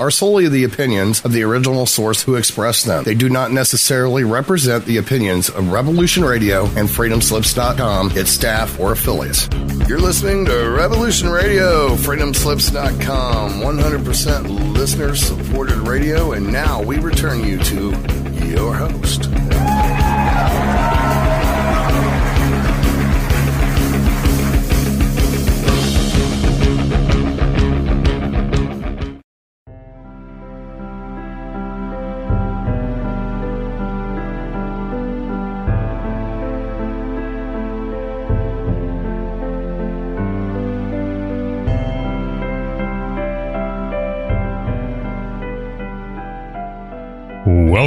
are solely the opinions of the original source who expressed them. They do not necessarily represent the opinions of Revolution Radio and FreedomSlips.com, its staff, or affiliates. You're listening to Revolution Radio, FreedomSlips.com, 100% listener-supported radio, and now we return you to your host.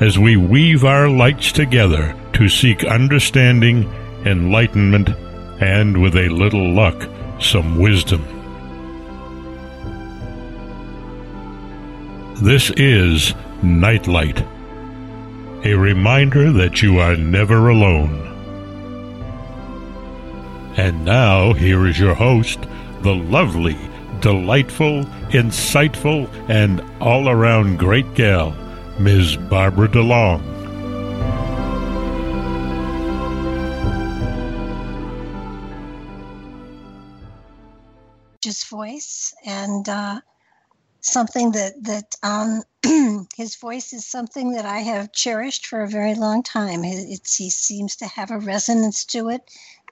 as we weave our lights together to seek understanding, enlightenment, and with a little luck, some wisdom. This is Nightlight, a reminder that you are never alone. And now, here is your host, the lovely, delightful, insightful, and all-around great gal, Ms. Barbara DeLong. His voice, and something that his voice is something that I have cherished for a very long time. He seems to have a resonance to it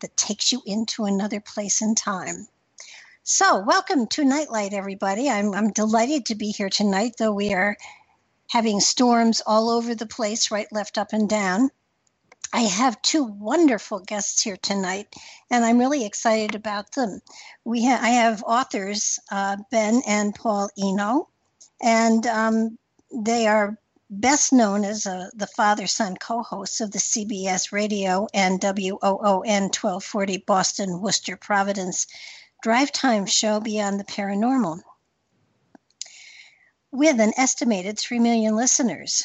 that takes you into another place and time. So, welcome to Nightlight, everybody. I'm delighted to be here tonight, though we are having storms all over the place, right, left, up, and down. I have two wonderful guests here tonight, and I'm really excited about them. I have authors, Ben and Paul Eno, and they are best known as the father-son co-hosts of the CBS Radio and WOON 1240 Boston, Worcester, Providence drive time show Beyond the Paranormal, with an estimated 3 million listeners,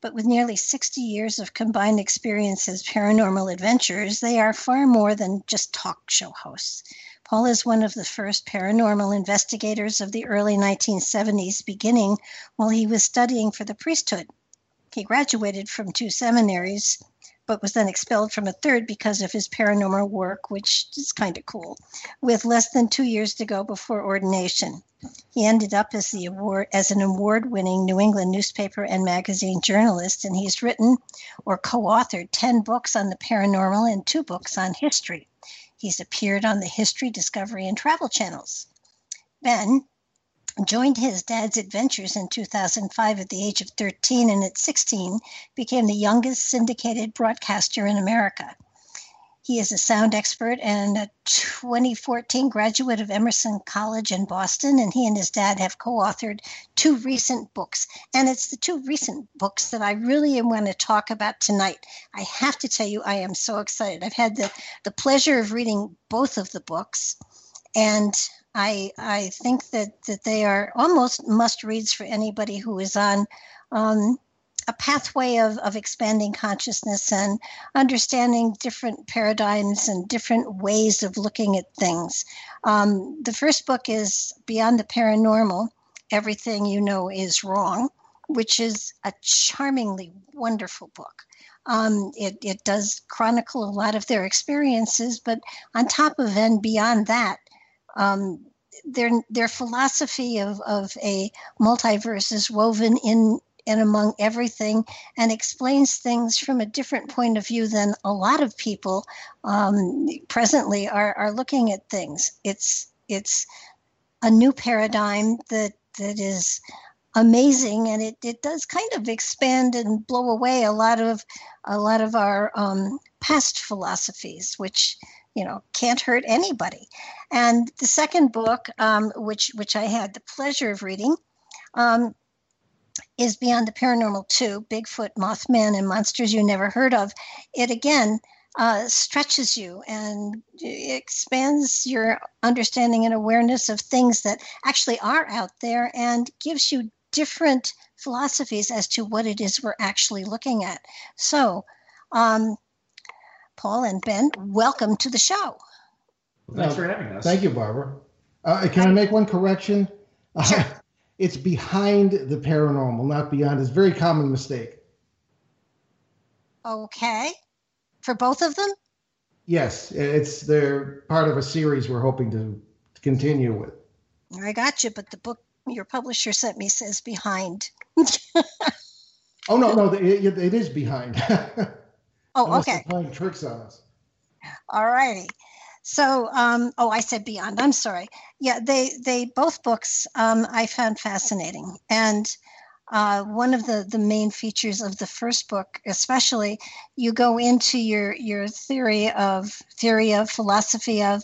but with nearly 60 years of combined experience as paranormal adventurers, they are far more than just talk show hosts. Paul is one of the first paranormal investigators of the early 1970s, beginning while he was studying for the priesthood. He graduated from 2 seminaries, but was then expelled from a third because of his paranormal work, which is kind of cool, with less than 2 years to go before ordination. He ended up as an award-winning New England newspaper and magazine journalist, and he's written or co-authored 10 books on the paranormal and 2 books on history. He's appeared on the History, Discovery, and Travel channels. Ben joined his dad's adventures in 2005 at the age of 13, and at 16 became the youngest syndicated broadcaster in America. He is a sound expert and a 2014 graduate of Emerson College in Boston, and he and his dad have co-authored 2 recent books. And it's the 2 recent books that I really want to talk about tonight. I have to tell you, I am so excited. I've had the pleasure of reading both of the books, and I think that they are almost must-reads for anybody who is on a pathway of expanding consciousness and understanding different paradigms and different ways of looking at things. The first book is Beyond the Paranormal, Everything You Know Is Wrong, which is a charmingly wonderful book. It does chronicle a lot of their experiences, but on top of and beyond that, their philosophy of a multiverse is woven in and among everything and explains things from a different point of view than a lot of people presently are looking at things. It's a new paradigm that is amazing, and it does kind of expand and blow away a lot of our past philosophies, which can't hurt anybody. And the second book, which I had the pleasure of reading, is Beyond the Paranormal 2, Bigfoot, Mothman, and Monsters You Never Heard Of. It again stretches you and expands your understanding and awareness of things that actually are out there and gives you different philosophies as to what it is we're actually looking at. So, Paul and Ben, welcome to the show. Thanks for having us. Thank you, Barbara. Can I make one correction? Sure. It's Behind the Paranormal, not Beyond. It's a very common mistake. Okay. For both of them? Yes. They're part of a series we're hoping to continue with. I got you, but the book your publisher sent me says Behind. Oh, no. It is Behind. Oh, okay. Playing tricks on us. All righty. So, I said Beyond. I'm sorry. Yeah, they both books I found fascinating. And one of the main features of the first book, especially, you go into your theory of philosophy of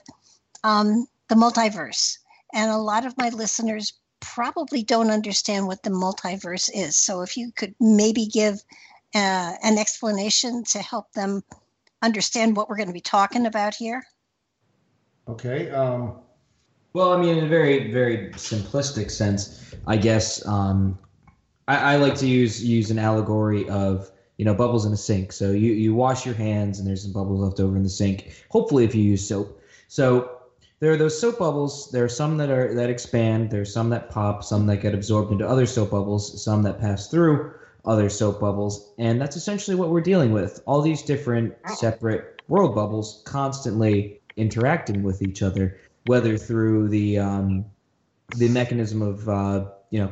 the multiverse. And a lot of my listeners probably don't understand what the multiverse is. So if you could maybe give an explanation to help them understand what we're going to be talking about here. Okay. Well, I mean, in a very, very simplistic sense, I guess I like to use an allegory of, bubbles in a sink. So you wash your hands and there's some bubbles left over in the sink, hopefully if you use soap. So there are those soap bubbles. There are some that expand. There are some that pop, some that get absorbed into other soap bubbles, some that pass through other soap bubbles, and that's essentially what we're dealing with. All these different separate world bubbles constantly interacting with each other, whether through the mechanism of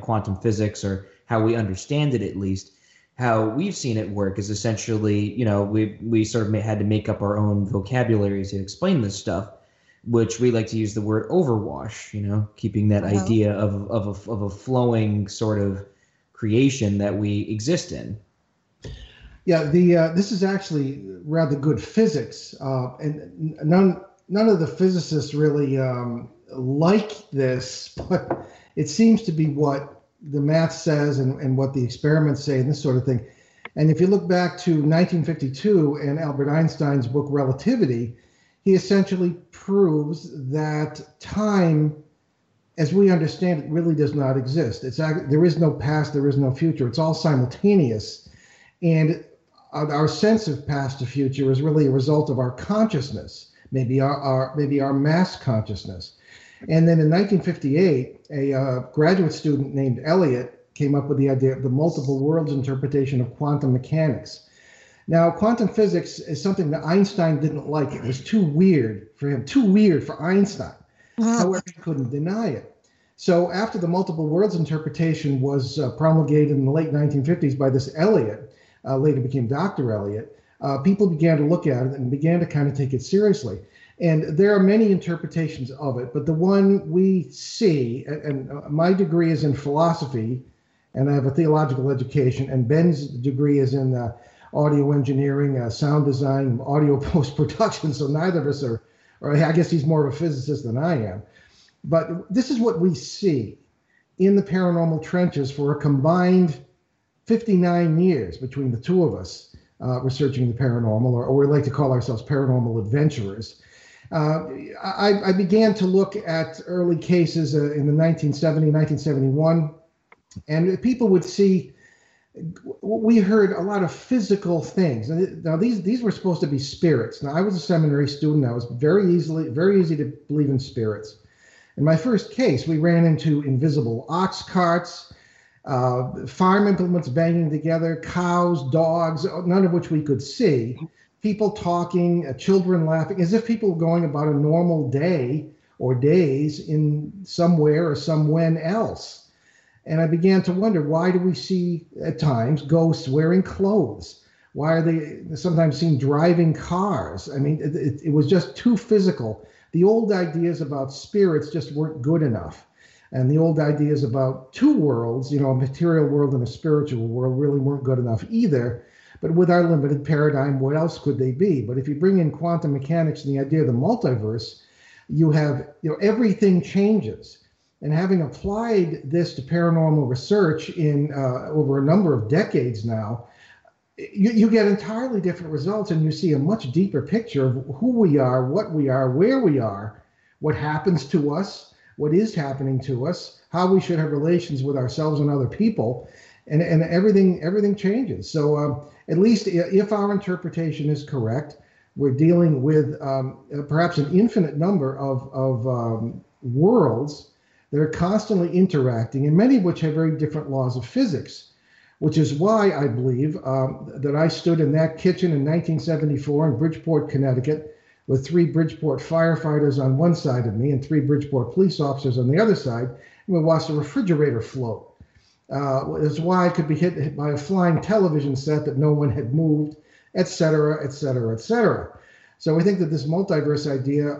quantum physics, or how we understand it, at least how we've seen it work, is essentially we sort of had to make up our own vocabularies to explain this stuff, which we like to use the word overwash, keeping that idea of a flowing sort of creation that we exist in. Yeah, this is actually rather good physics, and none of the physicists really like this, but it seems to be what the math says and what the experiments say and this sort of thing. And if you look back to 1952 and Albert Einstein's book Relativity, he essentially proves that time, as we understand it, really does not exist. There is no past, there is no future. It's all simultaneous. And our sense of past to future is really a result of our consciousness, maybe our mass consciousness. And then in 1958, a graduate student named Elliot came up with the idea of the multiple worlds interpretation of quantum mechanics. Now, quantum physics is something that Einstein didn't like. It was too weird for him, too weird for Einstein. However, he couldn't deny it. So after the multiple worlds interpretation was promulgated in the late 1950s by this Elliot, later became Dr. Elliot, people began to look at it and began to kind of take it seriously. And there are many interpretations of it, but the one we see, and my degree is in philosophy, and I have a theological education, and Ben's degree is in audio engineering, sound design, audio post-production, so neither of us are, or I guess he's more of a physicist than I am. But this is what we see in the paranormal trenches for a combined 59 years between the two of us researching the paranormal, or we like to call ourselves paranormal adventurers. I began to look at early cases in the 1970, 1971, and people would see, we heard a lot of physical things. Now, these were supposed to be spirits. Now, I was a seminary student. I was very easy to believe in spirits. In my first case, we ran into invisible ox carts, farm implements banging together, cows, dogs, none of which we could see, people talking, children laughing, as if people were going about a normal day or days in somewhere or somewhen else. And I began to wonder, why do we see at times ghosts wearing clothes? Why are they sometimes seen driving cars? I mean, it was just too physical. The old ideas about spirits just weren't good enough. And the old ideas about two worlds, you know, a material world and a spiritual world, really weren't good enough either. But with our limited paradigm, what else could they be? But if you bring in quantum mechanics and the idea of the multiverse, you have, you know, everything changes. And having applied this to paranormal research in over a number of decades now, you get entirely different results, and you see a much deeper picture of who we are, what we are, where we are, what happens to us, what is happening to us, how we should have relations with ourselves and other people, and everything changes. So at least if our interpretation is correct, we're dealing with perhaps an infinite number of worlds that are constantly interacting, and many of which have very different laws of physics, which is why I believe that I stood in that kitchen in 1974 in Bridgeport, Connecticut, with three Bridgeport firefighters on one side of me and three Bridgeport police officers on the other side, and we watched the refrigerator float. It's why I could be hit by a flying television set that no one had moved, et cetera, et cetera, et cetera. So I think that this multiverse idea,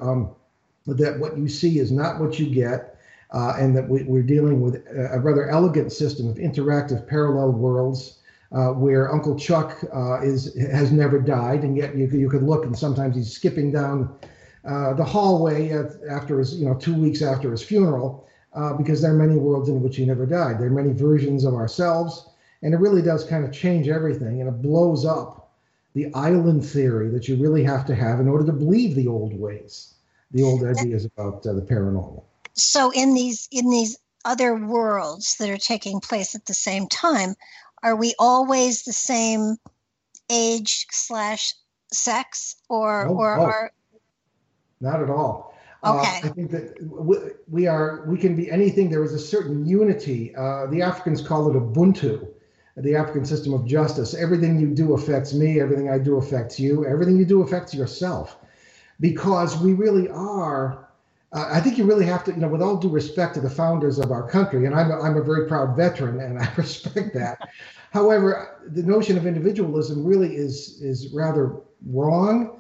that what you see is not what you get, and that we're dealing with a rather elegant system of interactive parallel worlds, where Uncle Chuck has never died, and yet you could look, and sometimes he's skipping down the hallway after his, 2 weeks after his funeral, because there are many worlds in which he never died. There are many versions of ourselves, and it really does kind of change everything, and it blows up the island theory that you really have to have in order to believe the old ways, the old ideas about the paranormal. So in these other worlds that are taking place at the same time, are we always the same age / sex, or are? Not at all. Okay. I think that we can be anything. There is a certain unity. The Africans call it Ubuntu, the African system of justice. Everything you do affects me. Everything I do affects you. Everything you do affects yourself, because we really are. I think you really have to, with all due respect to the founders of our country, and I'm a very proud veteran, and I respect that. However, the notion of individualism really is rather wrong.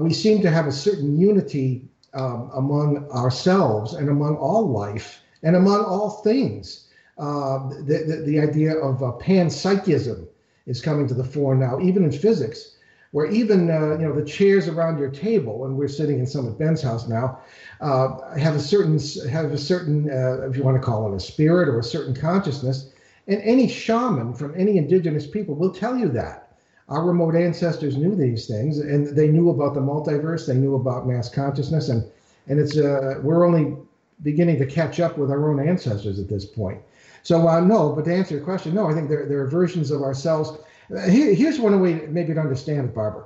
We seem to have a certain unity among ourselves and among all life and among all things. The idea of panpsychism is coming to the fore now, even in physics, where even the chairs around your table, and we're sitting in some at Ben's house now, have a certain if you want to call it a spirit or a certain consciousness, and any shaman from any indigenous people will tell you that. Our remote ancestors knew these things, and they knew about the multiverse, they knew about mass consciousness, and it's we're only beginning to catch up with our own ancestors at this point. So but to answer your question, no, I think there are versions of ourselves. Here's one way maybe to understand it, Barbara.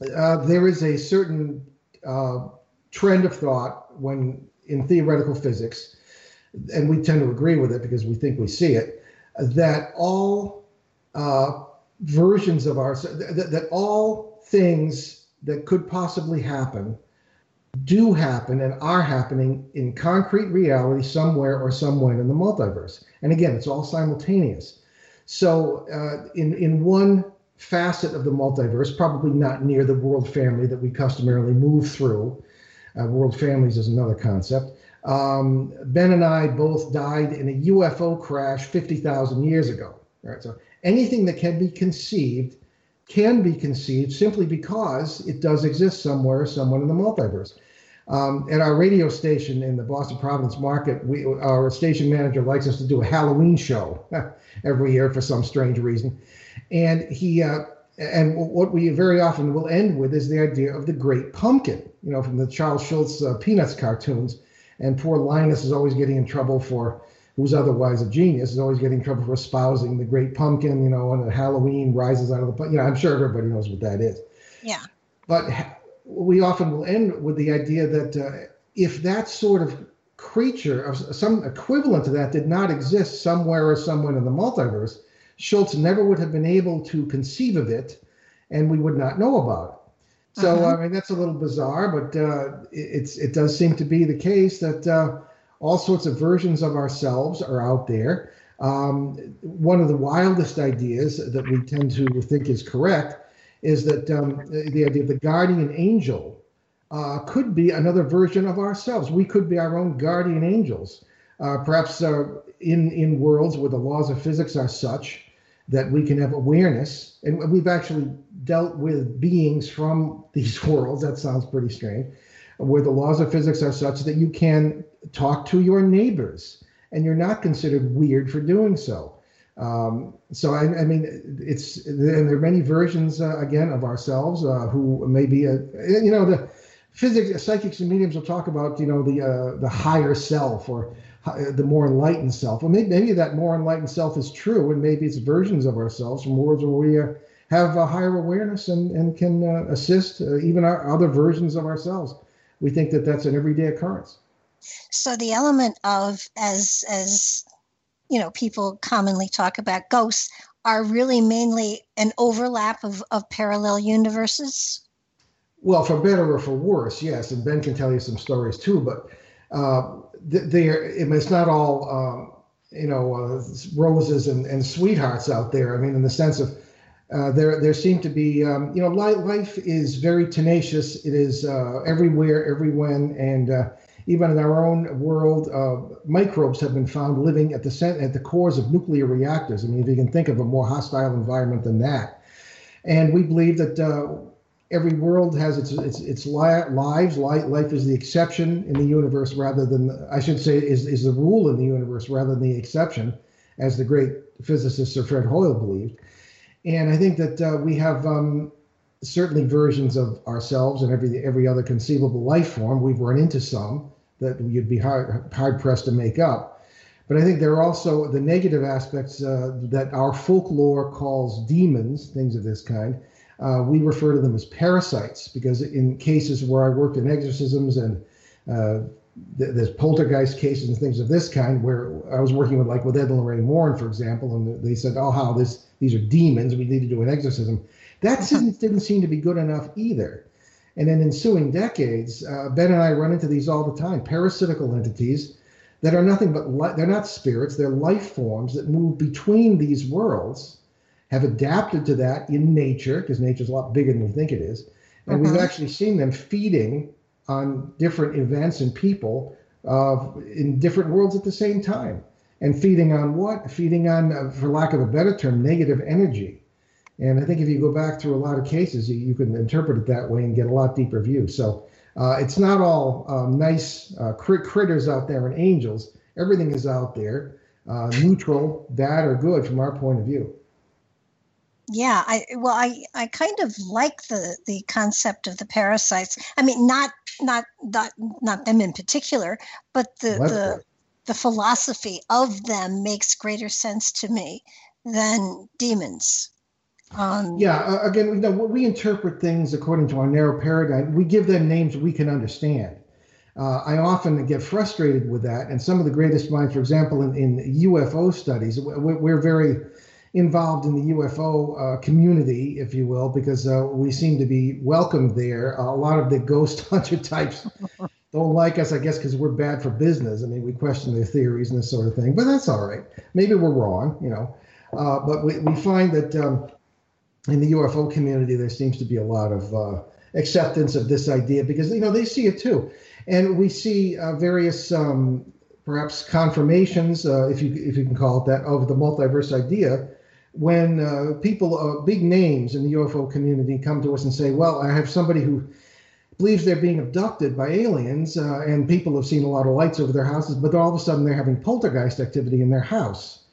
There is a certain trend of thought when in theoretical physics, and we tend to agree with it because we think we see it, that all versions of ourselves, that all things that could possibly happen do happen and are happening in concrete reality somewhere or somewhere in the multiverse. And again, it's all simultaneous. So in one facet of the multiverse, probably not near the world family that we customarily move through, world families is another concept, Ben and I both died in a UFO crash 50,000 years ago. All right, so anything that can be conceived simply because it does exist somewhere, someone in the multiverse. At our radio station in the Boston Providence market, our station manager likes us to do a Halloween show every year for some strange reason. And what we very often will end with is the idea of the Great Pumpkin, from the Charles Schulz Peanuts cartoons. And poor Linus is always getting in trouble for, who's otherwise a genius, is always getting in trouble for espousing the Great Pumpkin, and the Halloween rises out of the, I'm sure everybody knows what that is. Yeah. But we often will end with the idea that if that sort of creature, or some equivalent to that, did not exist somewhere or someone in the multiverse, Schultz never would have been able to conceive of it, and we would not know about it. So, I mean, that's a little bizarre, but it does seem to be the case that all sorts of versions of ourselves are out there. One of the wildest ideas that we tend to think is correct is that the idea of the guardian angel could be another version of ourselves. We could be our own guardian angels, perhaps in worlds where the laws of physics are such that we can have awareness. And we've actually dealt with beings from these worlds, that sounds pretty strange, where the laws of physics are such that you can talk to your neighbors and you're not considered weird for doing so. So I mean, there are many versions, again, of ourselves who may be, the physics, psychics and mediums will talk about, the higher self or the more enlightened self. Well, maybe that more enlightened self is true, and maybe it's versions of ourselves from worlds where we have a higher awareness and can assist even our other versions of ourselves. We think that that's an everyday occurrence. So the element of, as you know, people commonly talk about, ghosts are really mainly an overlap of parallel universes? Well, for better or for worse, yes. And Ben can tell you some stories too, but it's not all, roses and sweethearts out there. I mean, in the sense of there seem to be, life is very tenacious. It is everywhere, everywhere, and even in our own world, microbes have been found living at the cores of nuclear reactors. I mean, if you can think of a more hostile environment than that. And we believe that every world has its lives. Life is the exception in the universe rather than, I should say, is the rule in the universe rather than the exception, as the great physicist Sir Fred Hoyle believed. And I think that we have certainly versions of ourselves and every other conceivable life form. We've run into some that you'd be hard-pressed to make up. But I think there are also the negative aspects that our folklore calls demons, things of this kind. We refer to them as parasites, because in cases where I worked in exorcisms and there's poltergeist cases and things of this kind, where I was working with Ed and Lorraine Warren, for example, and they said, these are demons, we need to do an exorcism. That didn't seem to be good enough either. And in ensuing decades, Ben and I run into these all the time, parasitical entities that are nothing but, they're not spirits, they're life forms that move between these worlds, have adapted to that in nature, because nature's a lot bigger than we think it is. And we've actually seen them feeding on different events and people in different worlds at the same time. And feeding on what? Feeding on, for lack of a better term, negative energy. And I think if you go back through a lot of cases, you can interpret it that way and get a lot deeper view. So it's not all nice critters out there and angels. Everything is out there, neutral, bad or good from our point of view. Yeah, I kind of like the concept of the parasites. I mean, not them in particular, but the philosophy of them makes greater sense to me than demons. Again, we interpret things according to our narrow paradigm. We give them names we can understand. I often get frustrated with that, and some of the greatest minds, for example, in UFO studies, we're very involved in the UFO community, if you will, because we seem to be welcomed there. A lot of the ghost hunter types don't like us, I guess, because we're bad for business. I mean, we question their theories and this sort of thing, but that's all right. Maybe we're wrong, but we find that in the UFO community, there seems to be a lot of acceptance of this idea because, they see it too. And we see various perhaps confirmations, if you can call it that, of the multiverse idea. When people, big names in the UFO community come to us and say, well, I have somebody who believes they're being abducted by aliens, and people have seen a lot of lights over their houses, but all of a sudden they're having poltergeist activity in their house.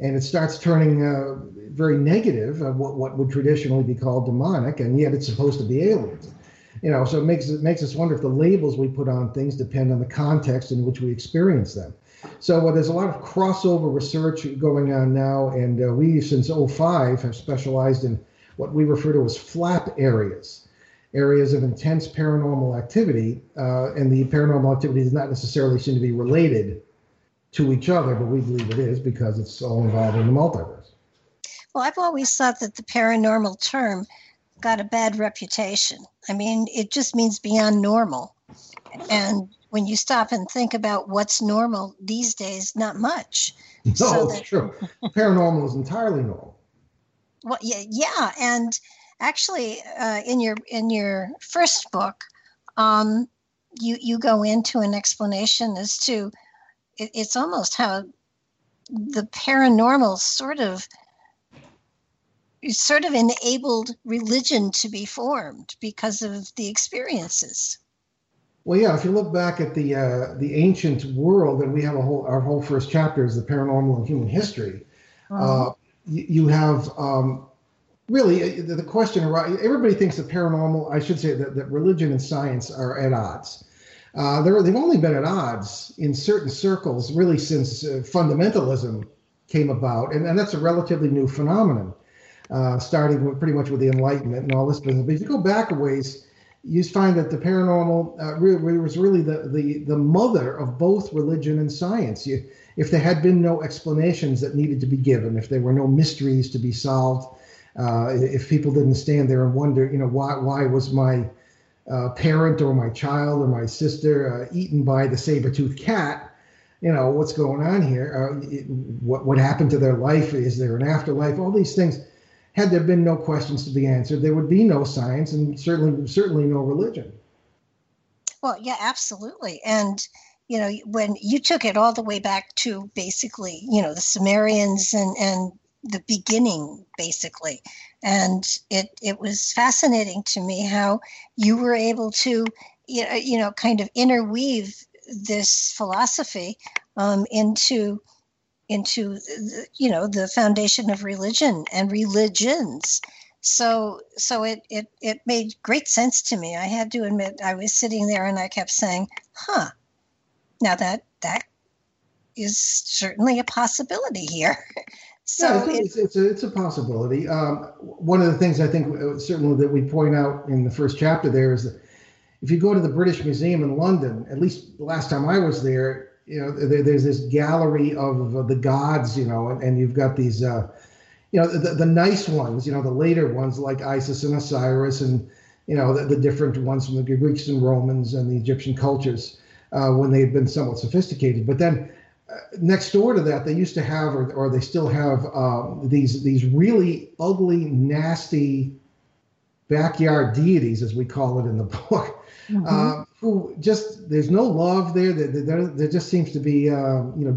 And it starts turning very negative, what would traditionally be called demonic, and yet it's supposed to be aliens. So it makes us wonder if the labels we put on things depend on the context in which we experience them. So there's a lot of crossover research going on now, and we, since 2005, have specialized in what we refer to as flap areas of intense paranormal activity, and the paranormal activity does not necessarily seem to be related to each other, but we believe it is because it's all involved in the multiverse. Well, I've always thought that the paranormal term got a bad reputation. I mean, it just means beyond normal. And when you stop and think about what's normal these days, not much. No, so it's true. Paranormal is entirely normal. Well, yeah, and actually, in your first book, you go into an explanation as to it's almost how the paranormal sort of enabled religion to be formed because of the experiences. Well, yeah. If you look back at the ancient world, and we have our whole first chapter is the paranormal and human history. Mm-hmm. You have really the question. Everybody thinks that paranormal. I should say that religion and science are at odds. They've only been at odds in certain circles really since fundamentalism came about, and that's a relatively new phenomenon, starting with, pretty much with the Enlightenment and all this business. But if you go back a ways, you find that the paranormal was really the mother of both religion and science. If there had been no explanations that needed to be given, if there were no mysteries to be solved, if people didn't stand there and wonder, why was my parent or my child or my sister eaten by the saber-toothed cat, what's going on here? What happened to their life? Is there an afterlife? All these things. Had there been no questions to be answered, there would be no science and certainly no religion. Well, yeah, absolutely. And, when you took it all the way back to basically, the Sumerians and the beginning, basically. And it was fascinating to me how you were able to, kind of interweave this philosophy into the foundation of religion and religions. So it made great sense to me. I had to admit, I was sitting there and I kept saying, huh, now that is certainly a possibility here. So yeah, it's a possibility. One of the things I think certainly that we point out in the first chapter there is that if you go to the British Museum in London, at least the last time I was there, there's this gallery of the gods, and you've got these, the nice ones, the later ones like Isis and Osiris and, the different ones from the Greeks and Romans and the Egyptian cultures when they had been somewhat sophisticated. But then next door to that, they used to have, or they still have these really ugly, nasty backyard deities, as we call it in the book. Mm-hmm. Who just, there's no love there. There just seems to be,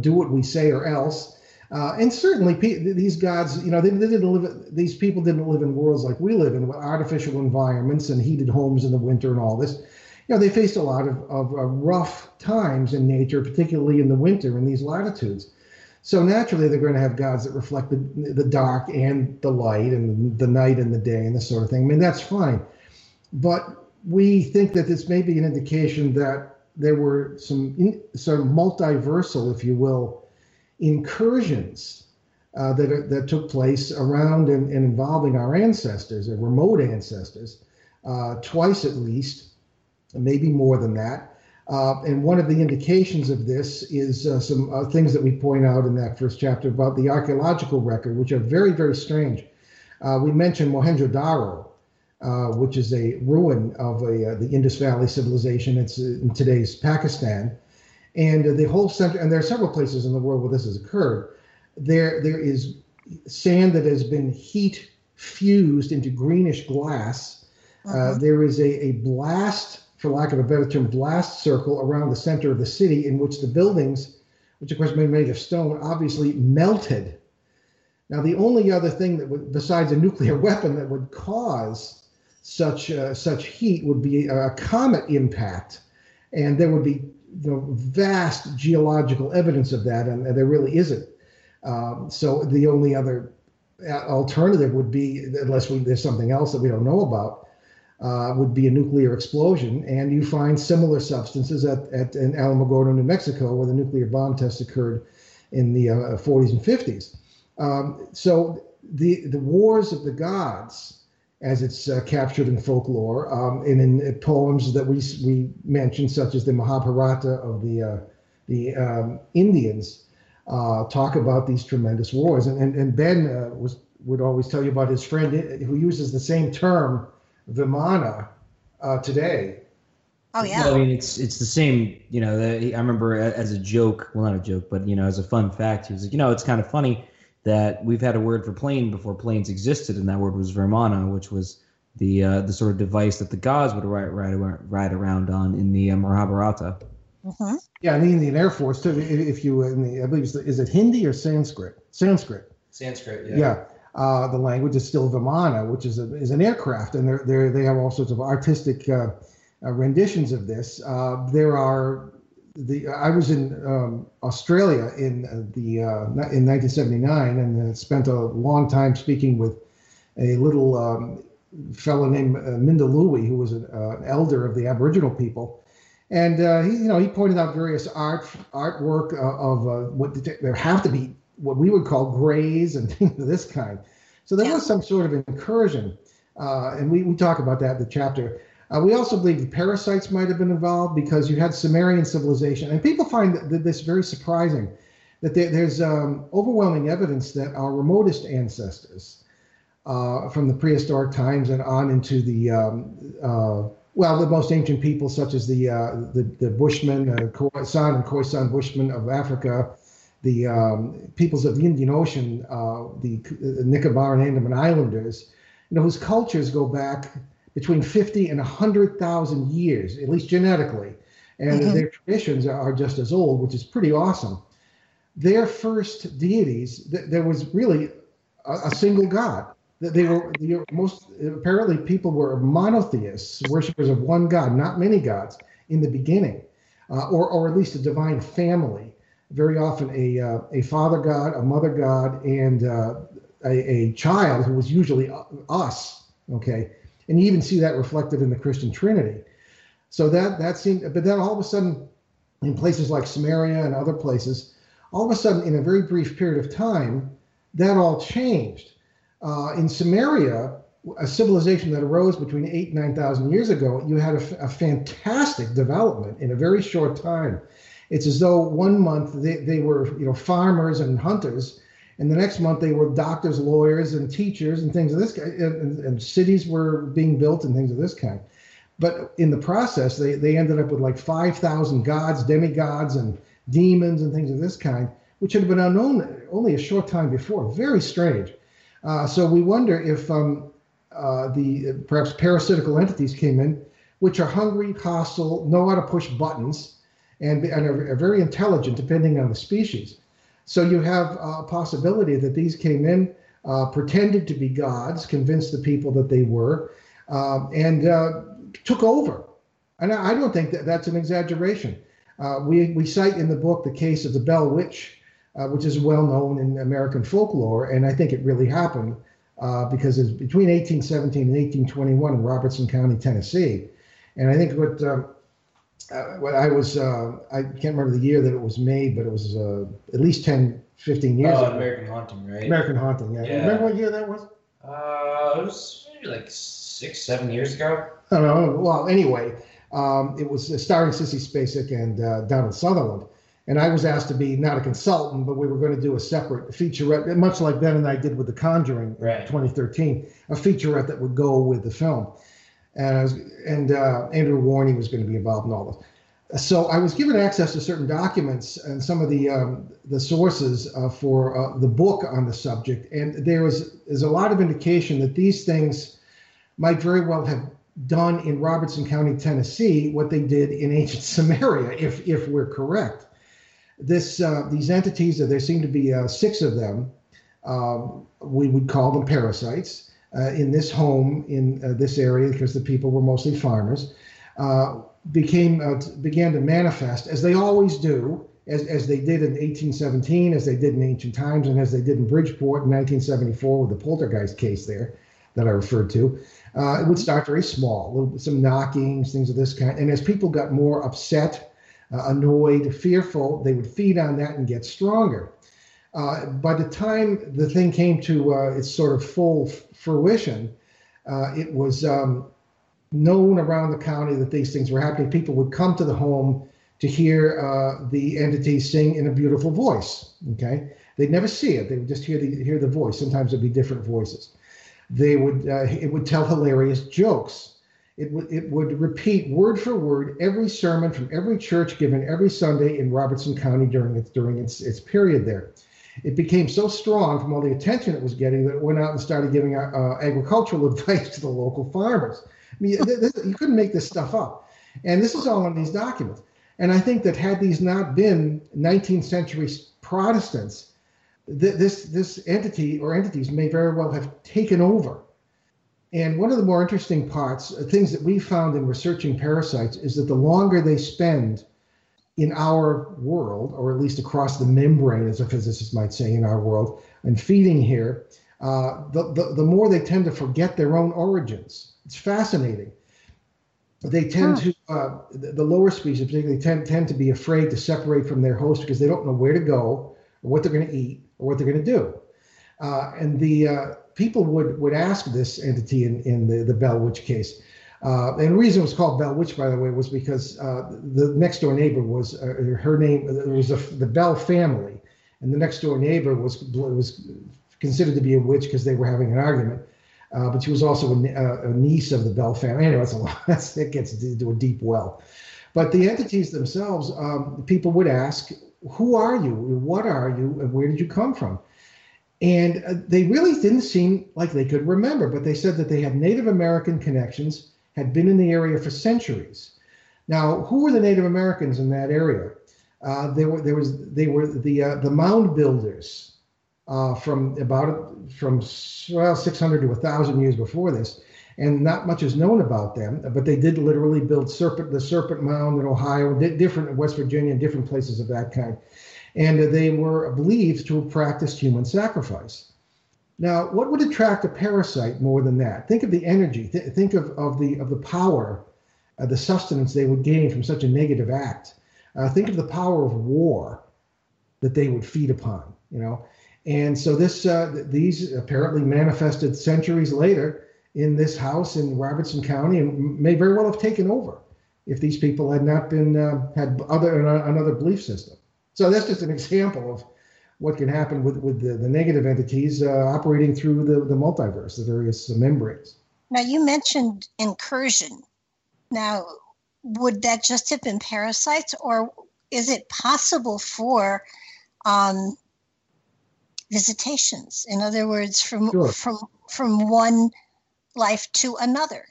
do what we say or else. And certainly these gods, they didn't live, these people didn't live in worlds like we live in, with artificial environments and heated homes in the winter and all this. They faced a lot of rough times in nature, particularly in the winter in these latitudes. So naturally, they're going to have gods that reflect the dark and the light and the night and the day and this sort of thing. I mean, that's fine. But we think that this may be an indication that there were some multiversal, if you will, incursions that took place around and involving our ancestors, our remote ancestors, twice at least, maybe more than that. And one of the indications of this is some things that we point out in that first chapter about the archaeological record, which are very, very strange. We mentioned Mohenjo-daro, which is a ruin of the Indus Valley civilization. It's in today's Pakistan, and the whole center. And there are several places in the world where this has occurred. There is sand that has been heat fused into greenish glass. There is a blast, for lack of a better term, blast circle around the center of the city in which the buildings, which of course were made of stone, obviously melted. Now, the only other thing that would, besides a nuclear weapon, that would cause such heat would be a comet impact, and there would be vast geological evidence of that, and there really isn't. So the only other alternative would be, unless there's something else that we don't know about, would be a nuclear explosion, and you find similar substances in Alamogordo, New Mexico, where the nuclear bomb test occurred in the 40s and 50s. So the wars of the gods, as it's captured in folklore and in poems that we mention, such as the Mahabharata of the Indians, talk about these tremendous wars. And Ben would always tell you about his friend who uses the same term, Vimana, today. Oh yeah. Well, I mean, it's the same. You know, I remember as a joke, well, not a joke, but you know, as a fun fact, he was like, you know, it's kind of funny that we've had a word for plane before planes existed, and that word was Vimana, which was the sort of device that the gods would ride around on in the Mahabharata. Mm-hmm. Yeah, and the Indian Air Force too. If you, I believe, is it Hindi or Sanskrit? Sanskrit. Yeah. Yeah. The language is still Vimana, which is an aircraft, and they have all sorts of artistic renditions of this. There are the. I was in Australia in 1979, and spent a long time speaking with a little fellow named Mindalui, who was an elder of the Aboriginal people. And he pointed out various artwork of what there have to be what we would call grays and things of this kind. So there was some sort of incursion, and we talk about that in the chapter. We also believe the parasites might have been involved because you had Sumerian civilization, and people find that this very surprising, that there's overwhelming evidence that our remotest ancestors from the prehistoric times and on into the the most ancient people, such as the Bushmen, Khoisan and Khoisan Bushmen of Africa, the peoples of the Indian Ocean, the Nicobar and Andaman Islanders, you know, whose cultures go back between 50 and 100,000 years, at least genetically, and their traditions are just as old, which is pretty awesome. Their first deities, there was really a single god. They were apparently people were monotheists, worshippers of one god, not many gods in the beginning, or at least a divine family. Very often a father god, a mother god, and a child who was usually us. Okay, and you even see that reflected in the Christian Trinity. So that seemed, but then all of a sudden, in places like Sumeria and other places, all of a sudden in a very brief period of time, that all changed. In Sumeria, a civilization that arose between 8,000 and 9,000 years ago, you had a fantastic development in a very short time. It's as though one month they were, you know, farmers and hunters, and the next month they were doctors, lawyers, and teachers and things of this kind, and cities were being built and things of this kind. But in the process, they ended up with like 5,000 gods, demigods, and demons and things of this kind, which had been unknown only a short time before. Very strange. So we wonder if perhaps parasitical entities came in, which are hungry, hostile, know how to push buttons, and are very intelligent depending on the species. So you have a possibility that these came in, pretended to be gods, convinced the people that they were, and took over. And I don't think that's an exaggeration. We cite in the book the case of the Bell Witch, which is well known in American folklore, and I think it really happened because it's between 1817 and 1821 in Robertson County, Tennessee. And I think what I was, I can't remember the year that it was made, but it was at least 10, 15 years ago. American Haunting, right? American Haunting, yeah. Remember what year that was? It was maybe like 6, 7 years ago. I don't know. Well, anyway, it was starring Sissy Spacek and Donald Sutherland. And I was asked to be not a consultant, but we were going to do a separate featurette, much like Ben and I did with The Conjuring in 2013, a featurette that would go with the film. And Andrew Warney was going to be involved in all this. So I was given access to certain documents and some of the sources for the book on the subject. And there's a lot of indication that these things might very well have done in Robertson County, Tennessee, what they did in ancient Sumeria, if we're correct. These entities, there seem to be 6 of them, we would call them parasites, in this home, in this area, because the people were mostly farmers, began to manifest, as they always do, as they did in 1817, as they did in ancient times, and as they did in Bridgeport in 1974 with the poltergeist case there that I referred to. It would start very small, some knockings, things of this kind, and as people got more upset, annoyed, fearful, they would feed on that and get stronger. By the time the thing came to its sort of full fruition, it was known around the county that these things were happening. People would come to the home to hear the entity sing in a beautiful voice. Okay, They'd never see it. They would just hear the voice. Sometimes it'd be different voices. They would it would tell hilarious jokes. It would repeat word for word every sermon from every church given every Sunday in Robertson County during its period there. It became so strong from all the attention it was getting that it went out and started giving agricultural advice to the local farmers. I mean, you couldn't make this stuff up. And this is all in these documents. And I think that had these not been 19th century Protestants, this entity or entities may very well have taken over. And one of the more interesting parts, things that we found in researching parasites, is that the longer they spend in our world, or at least across the membrane, as a physicist might say, in our world, and feeding here, the more they tend to forget their own origins. It's fascinating. They tend to, the lower species particularly, tend to be afraid to separate from their host because they don't know where to go, or what they're going to eat, or what they're going to do. And the people would ask this entity in the Bell Witch case. And the reason it was called Bell Witch, by the way, was because the next door neighbor was her name. It was the Bell family, and the next door neighbor was considered to be a witch because they were having an argument. But she was also a niece of the Bell family. Anyway, it's a lot. It gets into a deep well. But the entities themselves, people would ask, "Who are you? What are you? And where did you come from?" And they really didn't seem like they could remember. But they said that they had Native American connections, had been in the area for centuries. Now, who were the Native Americans in that area? They were the mound builders from 600 to 1,000 years before this, and not much is known about them. But they did literally build the Serpent Mound in Ohio, different in West Virginia, and different places of that kind. And they were believed to have practiced human sacrifice. Now, what would attract a parasite more than that? Think of the energy. Think of the power, the sustenance they would gain from such a negative act. Think of the power of war that they would feed upon. You know, and so these apparently manifested centuries later in this house in Robertson County, and may very well have taken over if these people had not been had another belief system. So that's just an example of what can happen with the negative entities operating through the multiverse, the various membranes. Now, you mentioned incursion. Now, would that just have been parasites, or is it possible for visitations? In other words, from one life to another?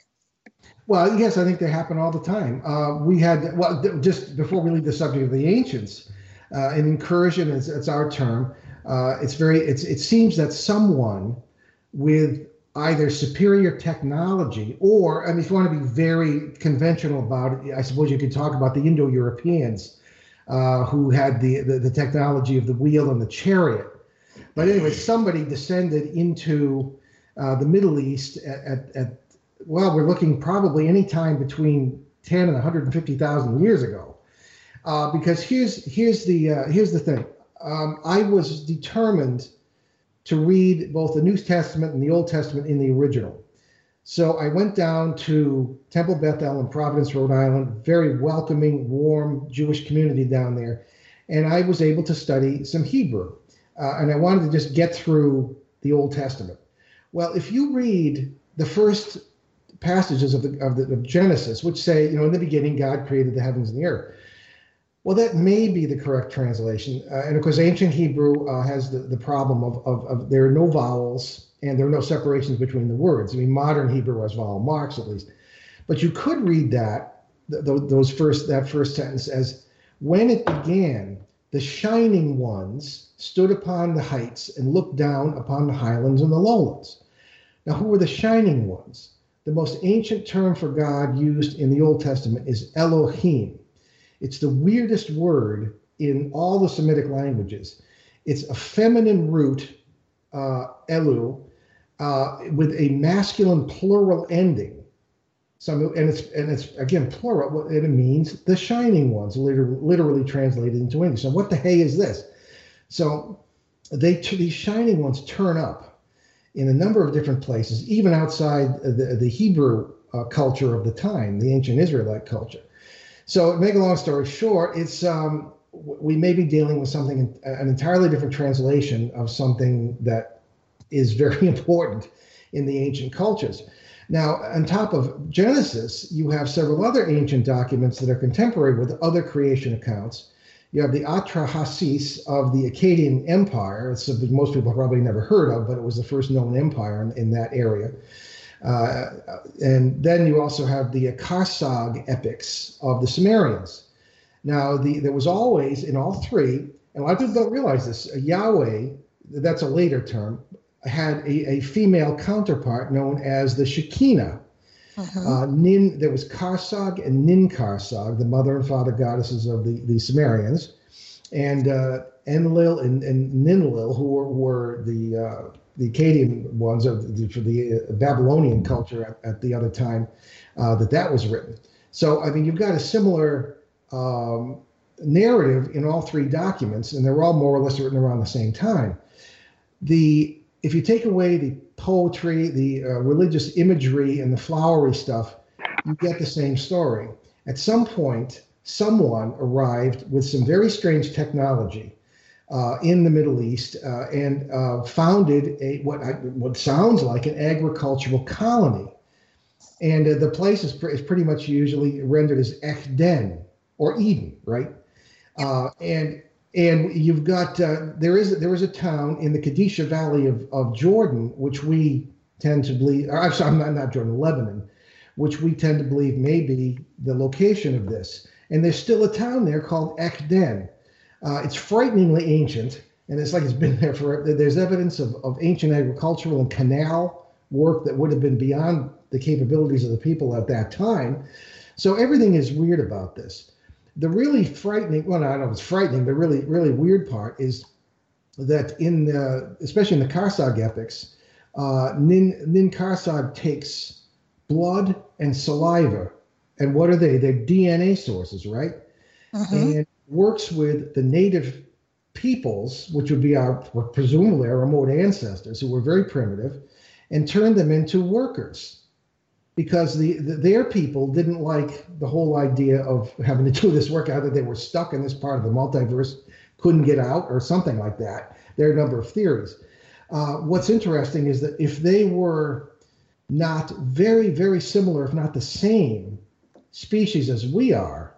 Well, yes, I think they happen all the time. Just before we leave the subject of the ancients, an incursion, it's our term. It seems that someone with either superior technology or, I mean, if you want to be very conventional about it, I suppose you could talk about the Indo-Europeans who had the technology of the wheel and the chariot. But anyway, somebody descended into the Middle East at we're looking probably any time between 10 and 150,000 years ago. Because here's the thing. I was determined to read both the New Testament and the Old Testament in the original. So I went down to Temple Bethel in Providence, Rhode Island, very welcoming, warm Jewish community down there. And I was able to study some Hebrew. And I wanted to just get through the Old Testament. Well, if you read the first passages of Genesis, which say, you know, in the beginning, God created the heavens and the earth. Well, that may be the correct translation. And of course, ancient Hebrew has the problem of there are no vowels and there are no separations between the words. I mean, modern Hebrew has vowel marks, at least. But you could read that, that first sentence as, when it began, the shining ones stood upon the heights and looked down upon the highlands and the lowlands. Now, who were the shining ones? The most ancient term for God used in the Old Testament is Elohim. It's the weirdest word in all the Semitic languages. It's a feminine root, Elu, with a masculine plural ending. And it's again plural. And it means the shining ones, literally translated into English. So what the hey is this? So these shining ones turn up in a number of different places, even outside the Hebrew culture of the time, the ancient Israelite culture. So to make a long story short, it's we may be dealing with something, an entirely different translation of something that is very important in the ancient cultures. Now, on top of Genesis, you have several other ancient documents that are contemporary with other creation accounts. You have the Atrahasis of the Akkadian Empire. It's something most people probably never heard of, but it was the first known empire in that area. And then you also have the Karsag epics of the Sumerians. Now, there was always, in all three, and a lot of people don't realize this, Yahweh, that's a later term, had a female counterpart known as the Shekinah. There was Karsag and Nin Karsag, the mother and father goddesses of the Sumerians, and Enlil and Ninlil, who were the Akkadian ones of the Babylonian culture at the other time that was written. So, I mean, you've got a similar narrative in all three documents, and they're all more or less written around the same time. If you take away the poetry, the religious imagery, and the flowery stuff, you get the same story. At some point, someone arrived with some very strange technology in the Middle East and founded what sounds like an agricultural colony. And the place is pretty much usually rendered as Echden or Eden, right? And you've got there is a town in the Qadisha Valley of Jordan, which we tend to believe. I'm sorry, not Jordan, Lebanon, which we tend to believe may be the location of this. And there's still a town there called Echden. It's frighteningly ancient, and it's like it's been there forever. There's evidence of ancient agricultural and canal work that would have been beyond the capabilities of the people at that time. So everything is weird about this. The really frightening, well, I don't know if it's frightening, but really, really weird part is that especially in the Karsag epics, Nin Karsag takes blood and saliva, and what are they? They're DNA sources, right? And works with the native peoples, which would be presumably our remote ancestors who were very primitive, and turned them into workers. Because their people didn't like the whole idea of having to do this work. Either they were stuck in this part of the multiverse, couldn't get out, or something like that. There are a number of theories. What's interesting is that if they were not very, very similar, if not the same species as we are,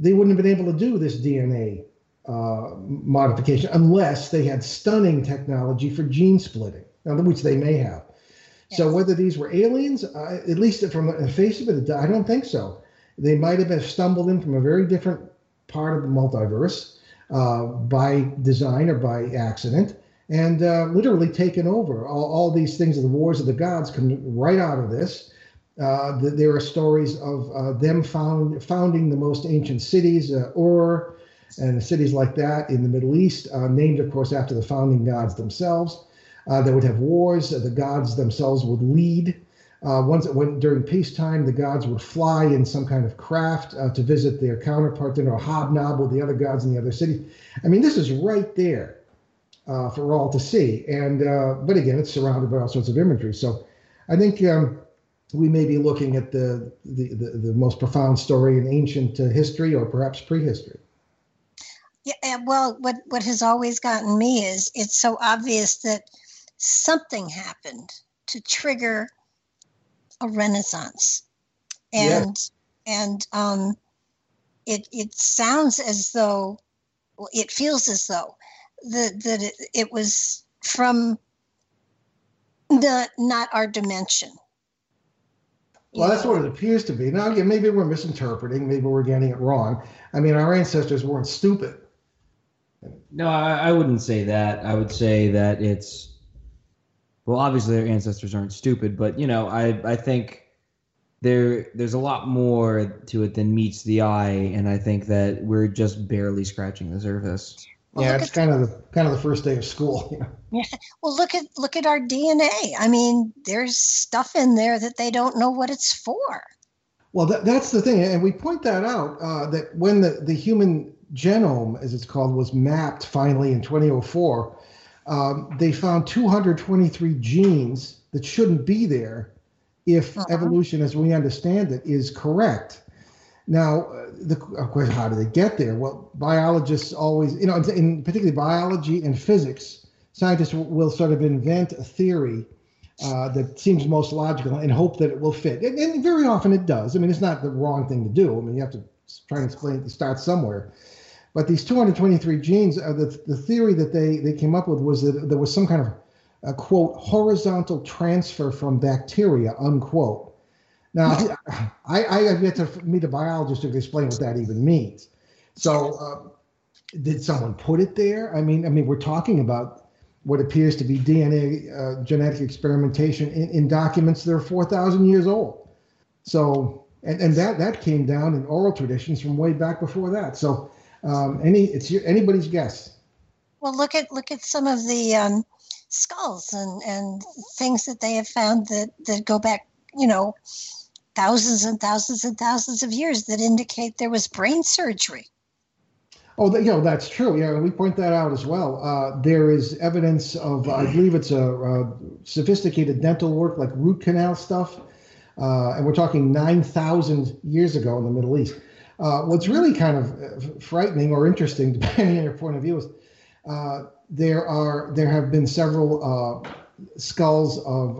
they wouldn't have been able to do this DNA modification unless they had stunning technology for gene splitting, which they may have. So whether these were aliens, at least from the face of it, I don't think so. They might have stumbled in from a very different part of the multiverse by design or by accident, and literally taken over. All these things of the wars of the gods come right out of this. There are stories of them founding the most ancient cities, Ur, and cities like that in the Middle East, named, of course, after the founding gods themselves. They would have wars. The gods themselves would lead. During peacetime, the gods would fly in some kind of craft to visit their counterpart, or hobnob with the other gods in the other city. I mean, this is right there for all to see. And but again, it's surrounded by all sorts of imagery. So I think we may be looking at the most profound story in ancient history, or perhaps prehistory. Yeah. Well, what has always gotten me is it's so obvious that something happened to trigger a renaissance, and it sounds as though, it feels as though that it was from not our dimension. Well, that's what it appears to be. Now, again, maybe we're misinterpreting, maybe we're getting it wrong. I mean, our ancestors weren't stupid. No, I wouldn't say that. I would say that it's, well, obviously their ancestors aren't stupid, but, you know, I think there's a lot more to it than meets the eye, and I think that we're just barely scratching the surface. Well, yeah, it's kind of the first day of school. You know? Yeah. Well, look at our DNA. I mean, there's stuff in there that they don't know what it's for. Well, that's the thing, and we point that out that when the human genome, as it's called, was mapped finally in 2004, they found 223 genes that shouldn't be there if evolution, as we understand it, is correct. Now, the question, how did they get there? Well, biologists always, you know, in particularly biology and physics, scientists will sort of invent a theory that seems most logical and hope that it will fit. And very often it does. I mean, it's not the wrong thing to do. I mean, you have to try and explain, start somewhere. But these 223 genes, the theory that they came up with was that there was some kind of, quote, horizontal transfer from bacteria, unquote. Now, I have yet to meet a biologist who can explain what that even means. So, did someone put it there? I mean, we're talking about what appears to be DNA genetic experimentation in documents that are 4,000 years old. So, and that came down in oral traditions from way back before that. So, it's anybody's guess. Well, look at some of the skulls and things that they have found that go back, you know, thousands and thousands and thousands of years, that indicate there was brain surgery. Oh, you know, that's true. Yeah, we point that out as well. There is evidence of, I believe it's a sophisticated dental work, like root canal stuff. And we're talking 9,000 years ago in the Middle East. What's really kind of frightening or interesting, depending on your point of view, is there have been several skulls of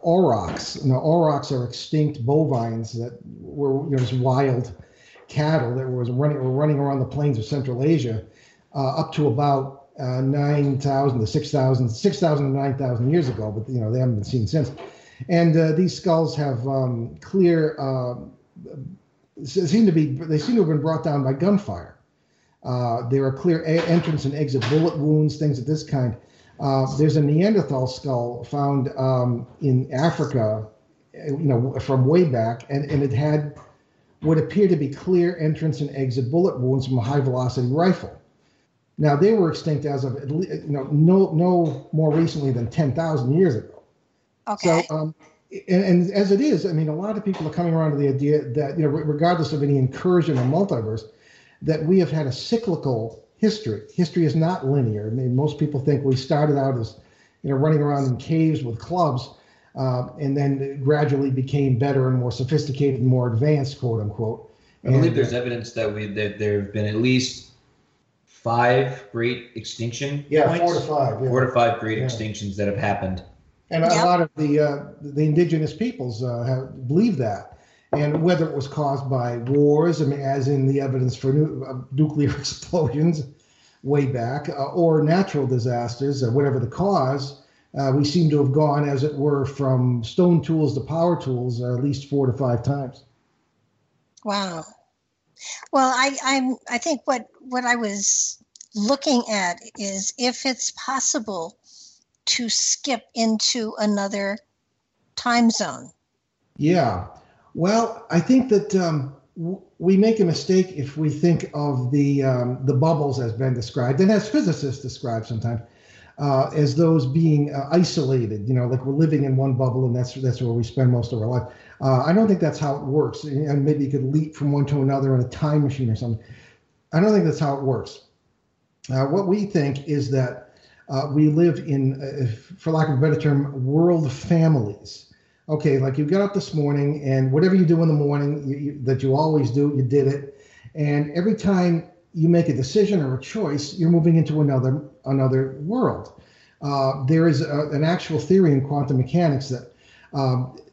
aurochs. Now, aurochs are extinct bovines that were, you know, just wild cattle that were running around the plains of Central Asia up to about 9,000 to 6,000 to 9,000 years ago, but, you know, they haven't been seen since. And these skulls have clear, they seem to have been brought down by gunfire. There are clear entrance and exit bullet wounds, things of this kind. There's a Neanderthal skull found in Africa, you know, from way back, and it had what appeared to be clear entrance and exit bullet wounds from a high-velocity rifle. Now, they were extinct as of, you know, no more recently than 10,000 years ago. Okay. So, and as it is, I mean, a lot of people are coming around to the idea that, you know, regardless of any incursion or multiverse, that we have had a cyclical history is not linear. I mean, most people think we started out as, you know, running around in caves with clubs, and then gradually became better and more sophisticated and more advanced, quote unquote. I believe there's evidence that there have been at least 5 great extinction. Yeah, points. 4 to 5. Yeah. 4 to 5 great extinctions that have happened. And a lot of the indigenous peoples believe that. And whether it was caused by wars, I mean, as in the evidence for nuclear explosions way back, or natural disasters, whatever the cause, we seem to have gone, as it were, from stone tools to power tools at least 4 to 5 times. Wow. Well, I think what I was looking at is if it's possible to skip into another time zone. Yeah. Well, I think that we make a mistake if we think of the bubbles as been described, and as physicists describe sometimes, as those being isolated. You know, like we're living in one bubble, and that's where we spend most of our life. I don't think that's how it works. And maybe you could leap from one to another in a time machine or something. I don't think that's how it works. What we think is that we live in, for lack of a better term, world families. Okay, like you got up this morning, and whatever you do in the morning that you always do, you did it. And every time you make a decision or a choice, you're moving into another world. There is an actual theory in quantum mechanics that,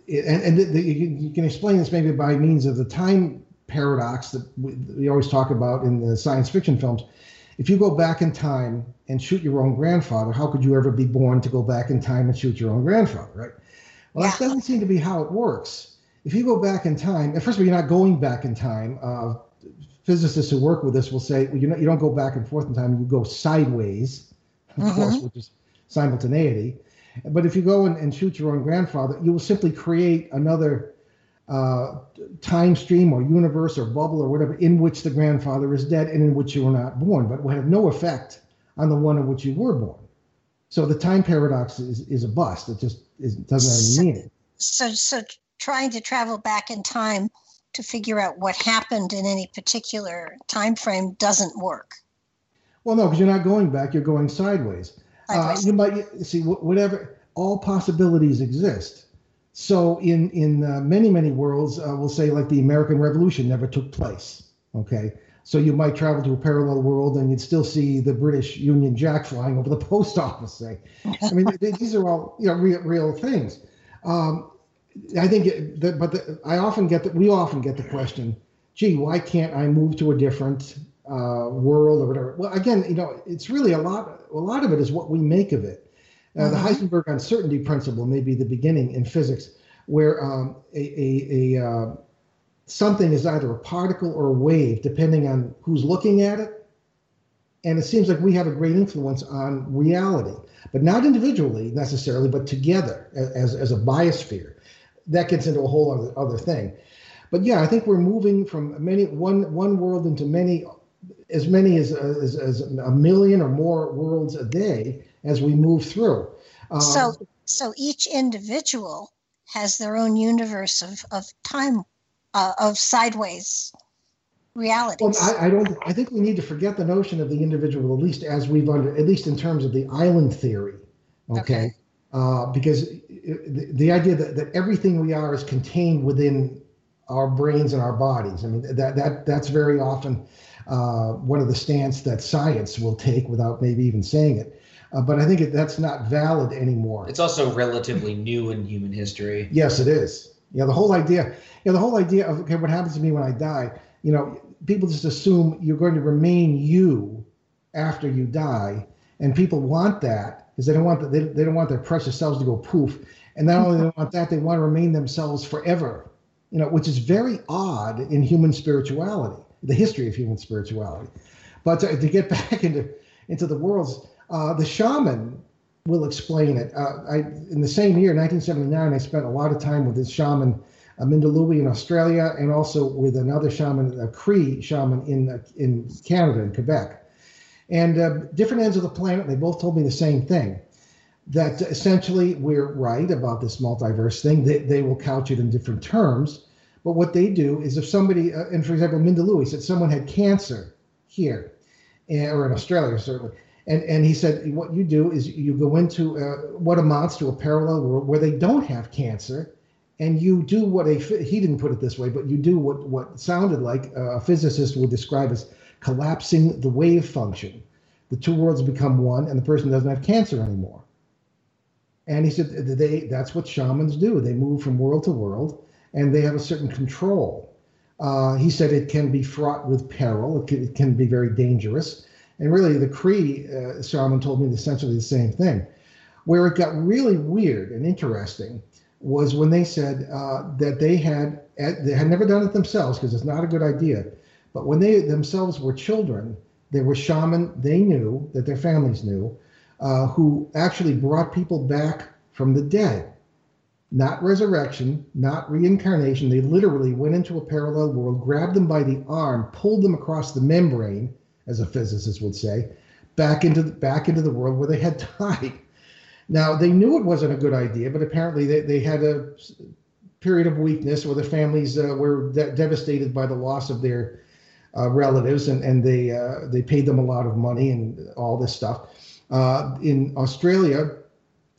you can explain this maybe by means of the time paradox that we always talk about in the science fiction films. If you go back in time and shoot your own grandfather, how could you ever be born to go back in time and shoot your own grandfather, right? Well, that doesn't seem to be how it works. If you go back in time, and first of all, you're not going back in time. Physicists who work with this will say, well, you don't go back and forth in time, you go sideways, of course, which is simultaneity. But if you go and shoot your own grandfather, you will simply create another time stream or universe or bubble or whatever in which the grandfather is dead and in which you were not born, but will have no effect on the one in which you were born. So the time paradox is a bust. It just doesn't have any meaning. So trying to travel back in time to figure out what happened in any particular time frame doesn't work. Well, no, because you're not going back. You're going sideways. You might see all possibilities exist. So in many worlds, we'll say like the American Revolution never took place. Okay, so you might travel to a parallel world and you'd still see the British Union Jack flying over the post office. Say, I mean, these are all, you know, real things. I think, I often get that. We often get the question, "Gee, why can't I move to a different world or whatever?" Well, again, you know, it's really a lot of it is what we make of it. The Heisenberg uncertainty principle may be the beginning in physics, where something is either a particle or a wave, depending on who's looking at it. And it seems like we have a great influence on reality, but not individually necessarily, but together as a biosphere. That gets into a whole other thing. But yeah, I think we're moving from one world into as many as a million or more worlds a day as we move through. So each individual has their own universe of time, of sideways realities. Well, I think we need to forget the notion of the individual, at least in terms of the island theory. Okay. Because the idea that everything we are is contained within our brains and our bodies. I mean, that's very often one of the stance that science will take without maybe even saying it. But I think that's not valid anymore. It's also relatively new in human history. Yes, it is. Yeah, the whole idea of, okay, what happens to me when I die? You know, people just assume you're going to remain you after you die, and people want that because they don't want their precious selves to go poof. And not only do they want that, they want to remain themselves forever. You know, which is very odd in human spirituality, the history of human spirituality. But to get back into the worlds. The shaman will explain it. In the same year, 1979, I spent a lot of time with this shaman, Mindalui in Australia, and also with another shaman, a Cree shaman in Canada, in Quebec. And different ends of the planet, they both told me the same thing, that essentially we're right about this multiverse thing. They will couch it in different terms. But what they do is if somebody, and for example, Mindalui said someone had cancer here, or in Australia, certainly. And he said, what you do is you go into what amounts to a parallel world where they don't have cancer, and you do he didn't put it this way, but you do what sounded like a physicist would describe as collapsing the wave function. The two worlds become one, and the person doesn't have cancer anymore. And he said that's what shamans do. They move from world to world, and they have a certain control. He said it can be fraught with peril. It can be very dangerous. And really, the Cree shaman told me essentially the same thing. Where it got really weird and interesting was when they said that they had never done it themselves because it's not a good idea. But when they themselves were children, there were shaman they knew that their families knew who actually brought people back from the dead. Not resurrection, not reincarnation. They literally went into a parallel world, grabbed them by the arm, pulled them across the membrane, as a physicist would say, back into the world where they had died. Now, they knew it wasn't a good idea, but apparently they had a period of weakness where their families were devastated by the loss of their relatives, and they paid them a lot of money and all this stuff. In Australia,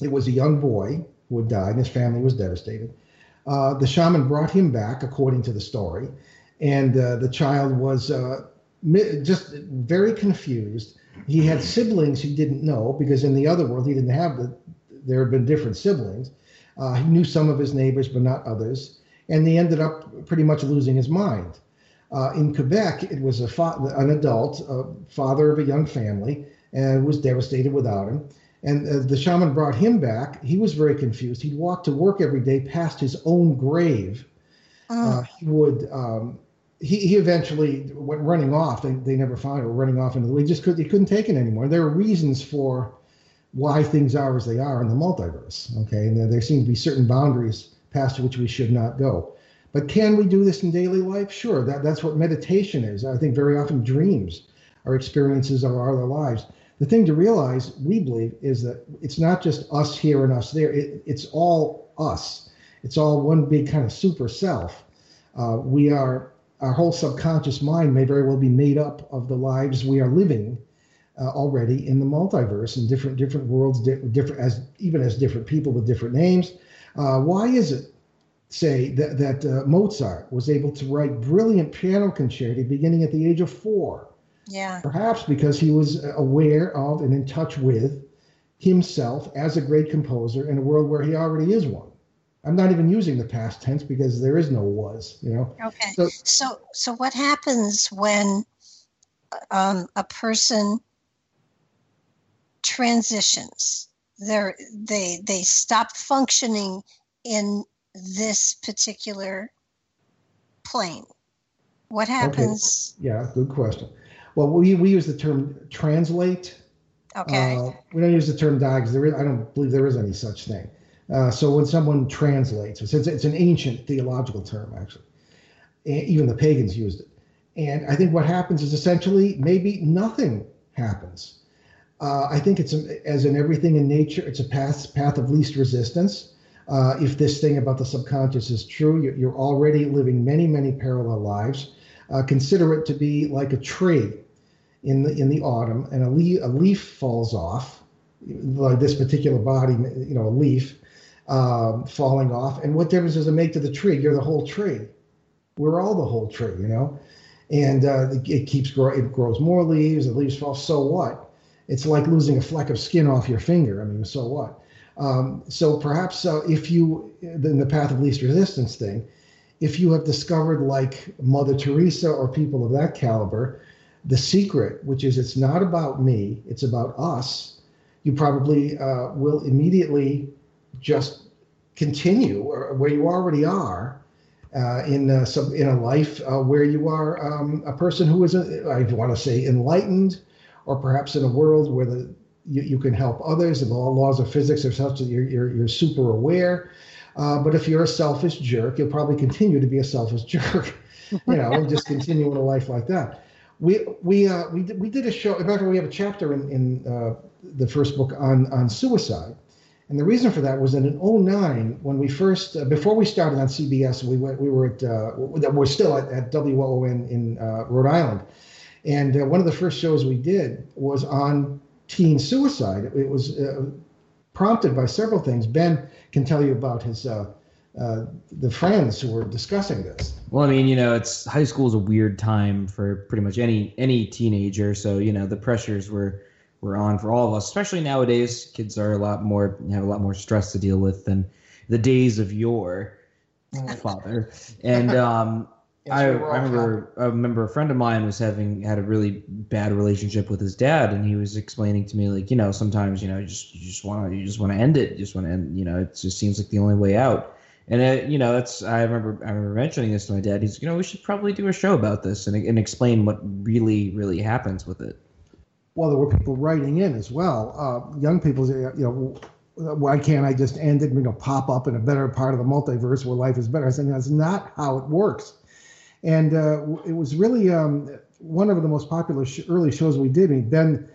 it was a young boy who had died, and his family was devastated. The shaman brought him back, according to the story, and the child was... just very confused. He had siblings he didn't know because in the other world he didn't have there had been different siblings. He knew some of his neighbors but not others, and they ended up pretty much losing his mind. In Quebec, it was an adult, father of a young family, and was devastated without him. And the shaman brought him back. He was very confused. He'd walk to work every day past his own grave. He would... He eventually went running off. They never found it. Running off into the way, he couldn't take it anymore. There are reasons for why things are as they are in the multiverse. Okay, and there seem to be certain boundaries past which we should not go. But can we do this in daily life? Sure. That's what meditation is. I think very often dreams are experiences of our other lives. The thing to realize, we believe, is that it's not just us here and us there. It's all us. It's all one big kind of super self. We are. Our whole subconscious mind may very well be made up of the lives we are living already in the multiverse, in different worlds, different as different people with different names, Why is it, say, that Mozart was able to write brilliant piano concerti beginning at the age of 4? Yeah. Perhaps because he was aware of and in touch with himself as a great composer in a world where he already is one. I'm not even using the past tense because there is no was, you know. Okay. So what happens when a person transitions? They stop functioning in this particular plane. What happens? Okay. Yeah, good question. Well, we use the term translate. Okay. We don't use the term die because I don't believe there is any such thing. So when someone translates, it's an ancient theological term, actually. And even the pagans used it. And I think what happens is essentially maybe nothing happens. I think it's, as in everything in nature, it's a path of least resistance. If this thing about the subconscious is true, you're already living many, many parallel lives. Consider it to be like a tree in the autumn, and a leaf falls off, like this particular body, you know, a leaf falling off. And what difference does it make to the tree? You're the whole tree. We're all the whole tree, you know. And it keeps growing. It grows more leaves. The leaves fall. So what? It's like losing a fleck of skin off your finger. I mean, so what? So perhaps if you, in the path of least resistance thing, if you have discovered, like Mother Teresa or people of that caliber, the secret, which is it's not about me, it's about us, you probably will immediately just continue where you already are in a life where you are a person who is, I want to say, enlightened, or perhaps in a world where you can help others, and the laws of physics are such that you're super aware. But if you're a selfish jerk, you'll probably continue to be a selfish jerk, you know, and just continue in a life like that. We did a show. In fact, we have a chapter in the first book on suicide, and the reason for that was that in 2009, when we first before we started on CBS, we're still at WOON in Rhode Island, and one of the first shows we did was on teen suicide. It was prompted by several things. Ben can tell you about his the friends who were discussing this. Well, I mean, you know, it's high school is a weird time for pretty much any teenager. So, you know, the pressures were on for all of us, especially nowadays. Kids are have a lot more stress to deal with than the days of yore, father. And I remember a friend of mine was had a really bad relationship with his dad, and he was explaining to me, like, you know, sometimes, you know, you just want to end it, you know, it just seems like the only way out. And you know, I remember mentioning this to my dad. He's, you know, we should probably do a show about this and explain what really, really happens with it. Well, there were people writing in as well, young people, you know. Why can't I just end it? You know, pop up in a better part of the multiverse where life is better. I said, that's not how it works. And it was really one of the most popular early shows we did. I mean, Ben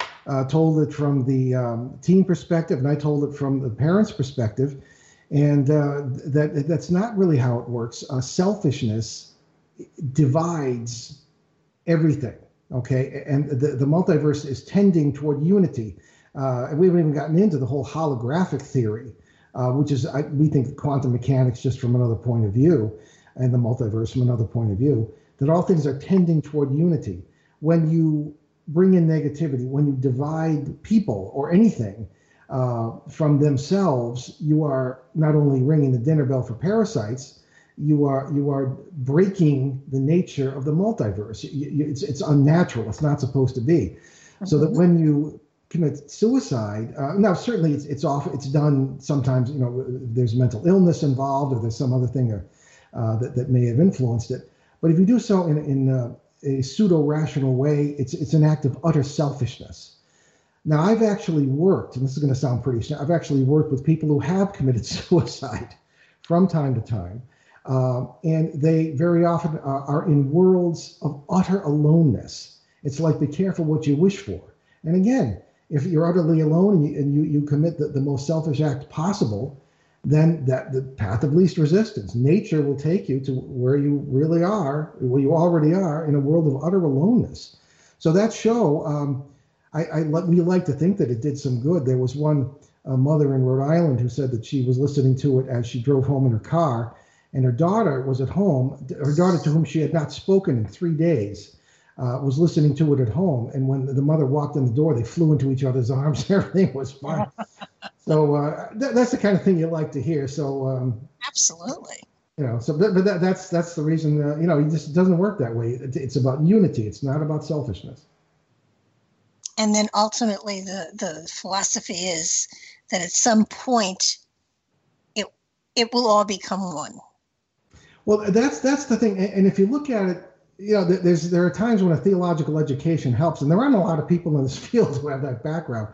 told it from the teen perspective, and I told it from the parents' perspective. And that's not really how it works. Selfishness divides everything, okay? And the multiverse is tending toward unity. And we haven't even gotten into the whole holographic theory, which is, we think, quantum mechanics just from another point of view, and the multiverse from another point of view, that all things are tending toward unity. When you bring in negativity, when you divide people or anything from themselves, you are not only ringing the dinner bell for parasites, you are breaking the nature of the multiverse. It's unnatural. It's not supposed to be. So that when you commit suicide, now certainly it's done sometimes, you know, there's mental illness involved, or there's some other thing that may have influenced it. But if you do so in a pseudo-rational way, it's an act of utter selfishness. Now, I've actually worked, and this is going to sound pretty strange, I've actually worked with people who have committed suicide from time to time, and they very often are in worlds of utter aloneness. It's like, be careful what you wish for. And again, if you're utterly alone and you commit the most selfish act possible, then that the path of least resistance, nature will take you to where you really are, where you already are, in a world of utter aloneness. So that show, we like to think that it did some good. There was one a mother in Rhode Island who said that she was listening to it as she drove home in her car, and her daughter was at home. Her daughter, to whom she had not spoken in 3 days, was listening to it at home. And when the mother walked in the door, they flew into each other's arms. Everything was fine. So that's the kind of thing you like to hear. So absolutely. You know, so but that's the reason. You know, it just doesn't work that way. It's about unity. It's not about selfishness. And then ultimately, the philosophy is that at some point, it will all become one. Well, that's the thing. And if you look at it, you know, there are times when a theological education helps, and there aren't a lot of people in this field who have that background.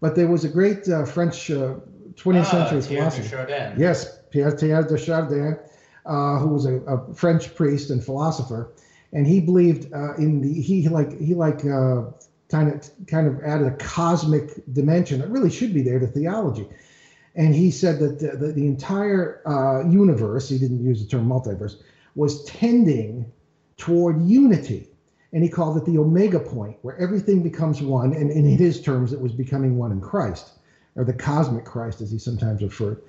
But there was a great French 20th century philosopher. Yes, Pierre Teilhard de Chardin, who was a French priest and philosopher, and he believed kind of added a cosmic dimension that really should be there to theology. And he said that the entire universe, he didn't use the term multiverse, was tending toward unity. And he called it the omega point, where everything becomes one. And in his terms, it was becoming one in Christ, or the cosmic Christ, as he sometimes referred.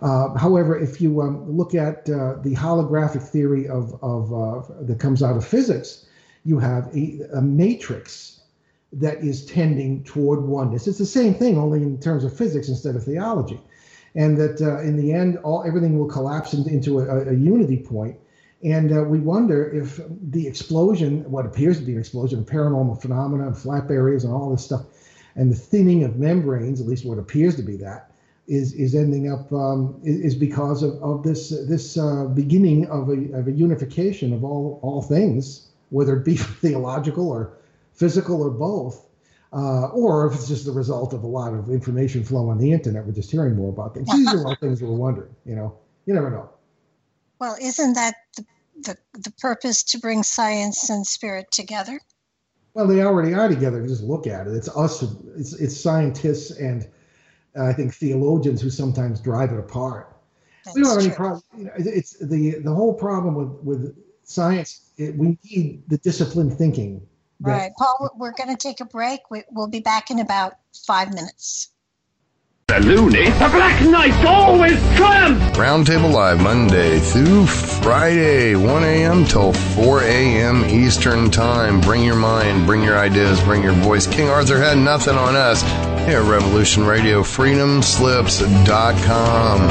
However, if you look at the holographic theory that comes out of physics, you have a matrix that is tending toward oneness. It's the same thing, only in terms of physics instead of theology. And that in the end, everything will collapse into a unity point. And we wonder if the explosion, what appears to be an explosion of paranormal phenomena and flap areas and all this stuff, and the thinning of membranes, at least what appears to be that, is ending up, is because of this beginning of a unification of all things, whether it be theological or physical or both, or if it's just the result of a lot of information flow on the internet. We're just hearing more about things. These are all things we're wondering, you know, you never know. Well, isn't that the purpose, to bring science and spirit together? Well, they already are together. Just look at it. It's us. It's scientists and I think theologians who sometimes drive it apart. That's we don't have any problem. You know, it's the whole problem with science. We need the disciplined thinking. Right, Paul. We're going to take a break. We'll be back in about 5 minutes. The loony, the black knights always triumph! Roundtable Live, Monday through Friday, 1 a.m. till 4 a.m. Eastern Time. Bring your mind, bring your ideas, bring your voice. King Arthur had nothing on us. Here at Revolution Radio, FreedomSlips.com.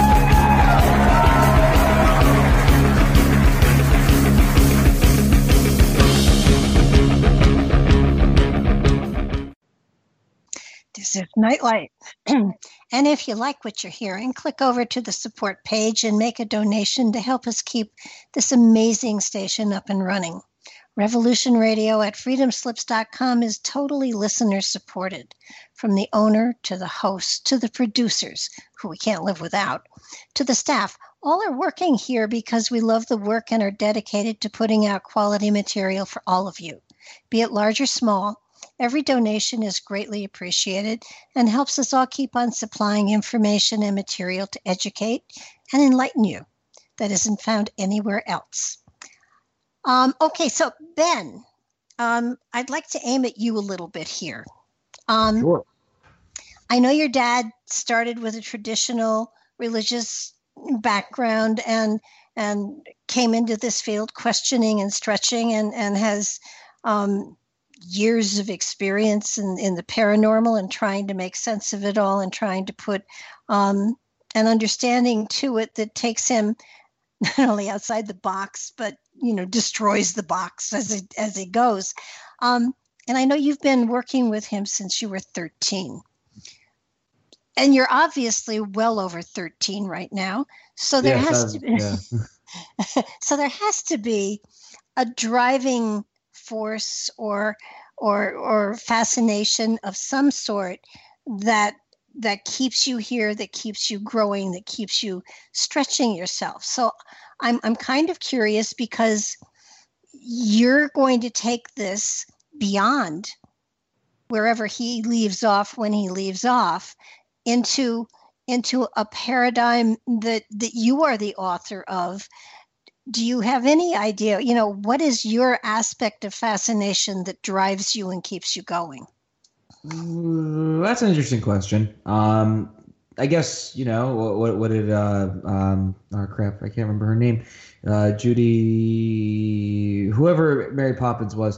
This is Nightlight. And if you like what you're hearing, click over to the support page and make a donation to help us keep this amazing station up and running. Revolution Radio at freedomslips.com is totally listener supported, from the owner to the host to the producers, who we can't live without, to the staff. All are working here because we love the work and are dedicated to putting out quality material for all of you, be it large or small. Every donation is greatly appreciated and helps us all keep on supplying information and material to educate and enlighten you that isn't found anywhere else. Okay, so Ben, I'd like to aim at you a little bit here. Sure. I know your dad started with a traditional religious background and came into this field questioning and stretching and has... years of experience in the paranormal and trying to make sense of it all and trying to put an understanding to it that takes him not only outside the box, but, you know, destroys the box as he goes. And I know you've been working with him since you were 13. And you're obviously well over 13 right now. So there has to be a driving force or fascination of some sort that that keeps you here, that keeps you growing, that keeps you stretching yourself. So I'm kind of curious, because you're going to take this beyond wherever he leaves off when he leaves off into a paradigm that you are the author of. Do you have any idea, what is your aspect of fascination that drives you and keeps you going? That's an interesting question. I guess, what did, I can't remember her name. Judy, whoever Mary Poppins was.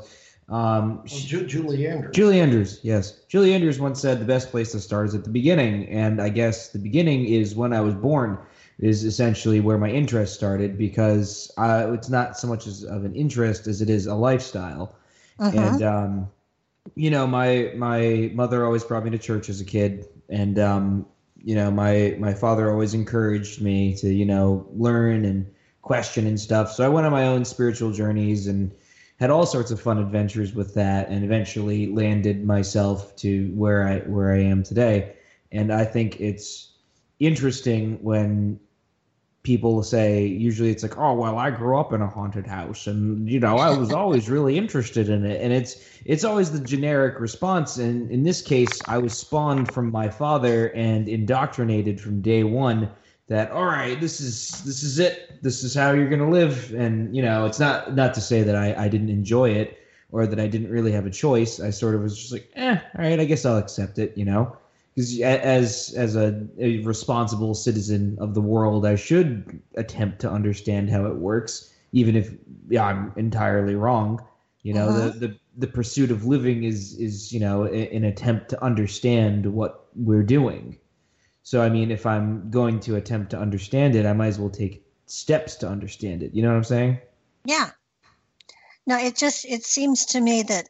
Julie Andrews. Julie Andrews, yes. Julie Andrews once said the best place to start is at the beginning. And I guess the beginning is when I was born, is essentially where my interest started, because it's not so much as of an interest as it is a lifestyle. Uh-huh. And, my mother always brought me to church as a kid. And, my father always encouraged me to, learn and question and stuff. So I went on my own spiritual journeys and had all sorts of fun adventures with that, and eventually landed myself to where I am today. And I think it's interesting when people say, usually it's like, oh, well, I grew up in a haunted house and, I was always really interested in it. And it's always the generic response. And in this case, I was spawned from my father and indoctrinated from day one that, all right, this is it. This is how you're going to live. And, it's not to say that I didn't enjoy it or that I didn't really have a choice. I sort of was just like, all right, I guess I'll accept it, Because as a responsible citizen of the world, I should attempt to understand how it works, even if I'm entirely wrong. Uh-huh. The pursuit of living is an attempt to understand what we're doing. So I mean, if I'm going to attempt to understand it, I might as well take steps to understand it. You know what I'm saying? Yeah. No, it seems to me that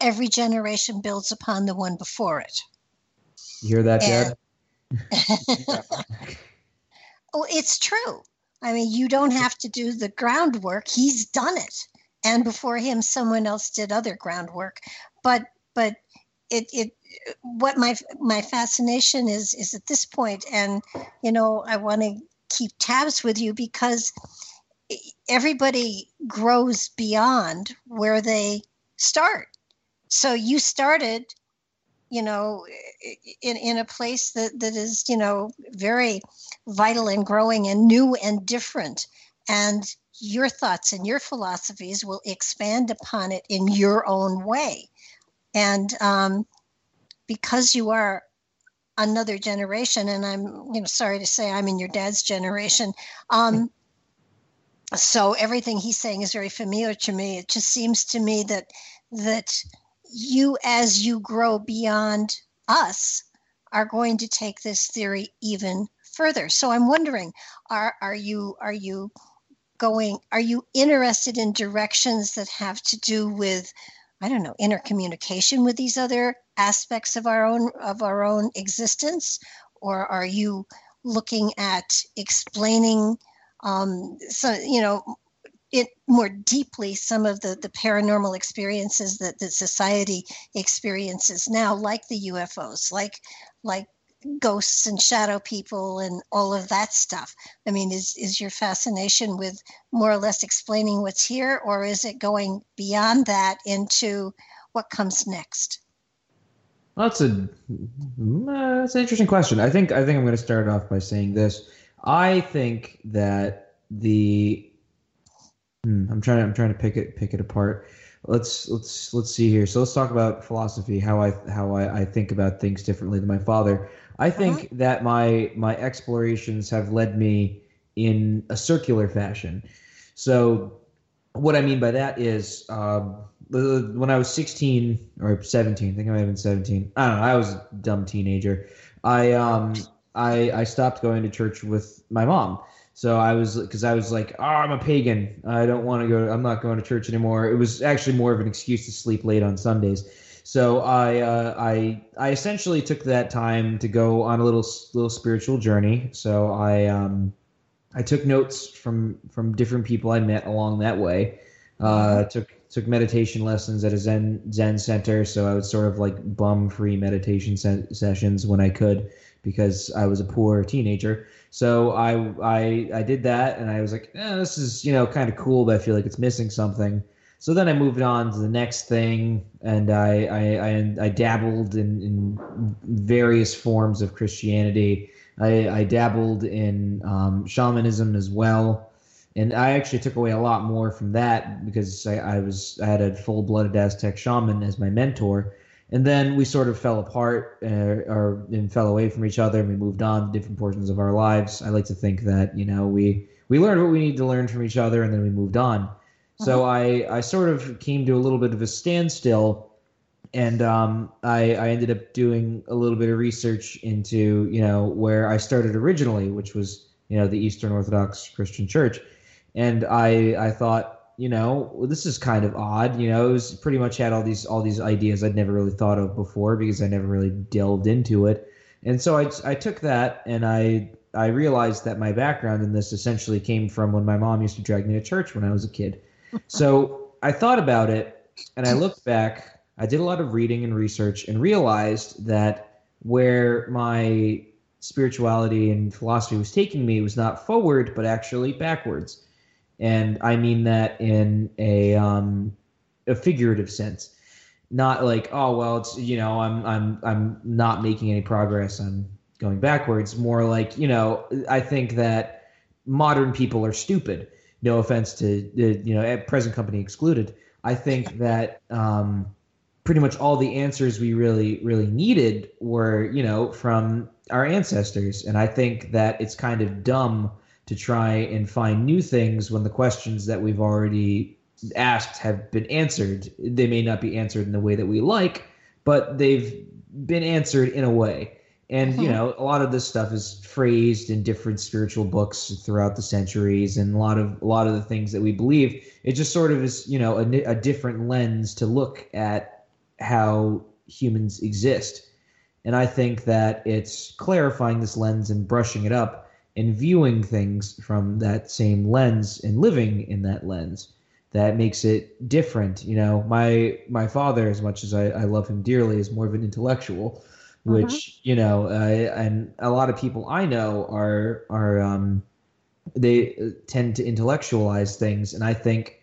every generation builds upon the one before it. You hear that, Dad? Oh, it's true. I mean, you don't have to do the groundwork. He's done it. And before him, someone else did other groundwork. But what my fascination is at this point, and, I want to keep tabs with you, because everybody grows beyond where they start. So you started, in a place that is, very vital and growing and new and different. And your thoughts and your philosophies will expand upon it in your own way. And because you are another generation, and I'm, sorry to say I'm in your dad's generation. So everything he's saying is very familiar to me. It just seems to me that you, as you grow beyond us, are going to take this theory even further. So I'm wondering, are you interested in directions that have to do with, I don't know, intercommunication with these other aspects of our own existence? Or are you looking at explaining more deeply some of the paranormal experiences that society experiences now, like the UFOs, like ghosts and shadow people and all of that stuff? I mean, is your fascination with more or less explaining what's here, or is it going beyond that into what comes next? Well, that's an interesting question. I think I'm going to start off by saying this. I think that I'm trying to pick it apart. Let's see here. So let's talk about philosophy, how I think about things differently than my father. I think that my explorations have led me in a circular fashion. So what I mean by that is when I was 16 or 17, I think I might have been 17. I don't know. I was a dumb teenager. I stopped going to church with my mom. So I was like, oh, I'm a pagan. I don't want to go. I'm not going to church anymore. It was actually more of an excuse to sleep late on Sundays. So I essentially took that time to go on a little spiritual journey. So I took notes from different people I met along that way. Took meditation lessons at a Zen center, so I would sort of like bum-free meditation sessions when I could, because I was a poor teenager. So I did that, and I was like, this is, kind of cool, but I feel like it's missing something. So then I moved on to the next thing, and I dabbled in various forms of Christianity. I dabbled in shamanism as well. And I actually took away a lot more from that, because I had a full-blooded Aztec shaman as my mentor. And then we sort of fell apart and fell away from each other, and we moved on to different portions of our lives. I like to think that, we learned what we need to learn from each other, and then we moved on. So I sort of came to a little bit of a standstill, and I ended up doing a little bit of research into, where I started originally, which was, the Eastern Orthodox Christian Church. And I thought, this is kind of odd. It was pretty much had all these ideas I'd never really thought of before, because I never really delved into it. And so I took that, and I realized that my background in this essentially came from when my mom used to drag me to church when I was a kid. So I thought about it, and I looked back. I did a lot of reading and research, and realized that where my spirituality and philosophy was taking me was not forward, but actually backwards. And I mean that in a figurative sense, not like, oh well, it's I'm not making any progress, I'm going backwards. More like, I think that modern people are stupid. No offense to present company excluded. I think that pretty much all the answers we really needed were from our ancestors, and I think that it's kind of dumb to try and find new things when the questions that we've already asked have been answered. They may not be answered in the way that we like, but they've been answered in a way. And, a lot of this stuff is phrased in different spiritual books throughout the centuries, and a lot of the things that we believe, it just sort of is, a different lens to look at how humans exist. And I think that it's clarifying this lens and brushing it up, and viewing things from that same lens and living in that lens that makes it different. My father, as much as I love him dearly, is more of an intellectual, which, and a lot of people I know are they tend to intellectualize things. And I think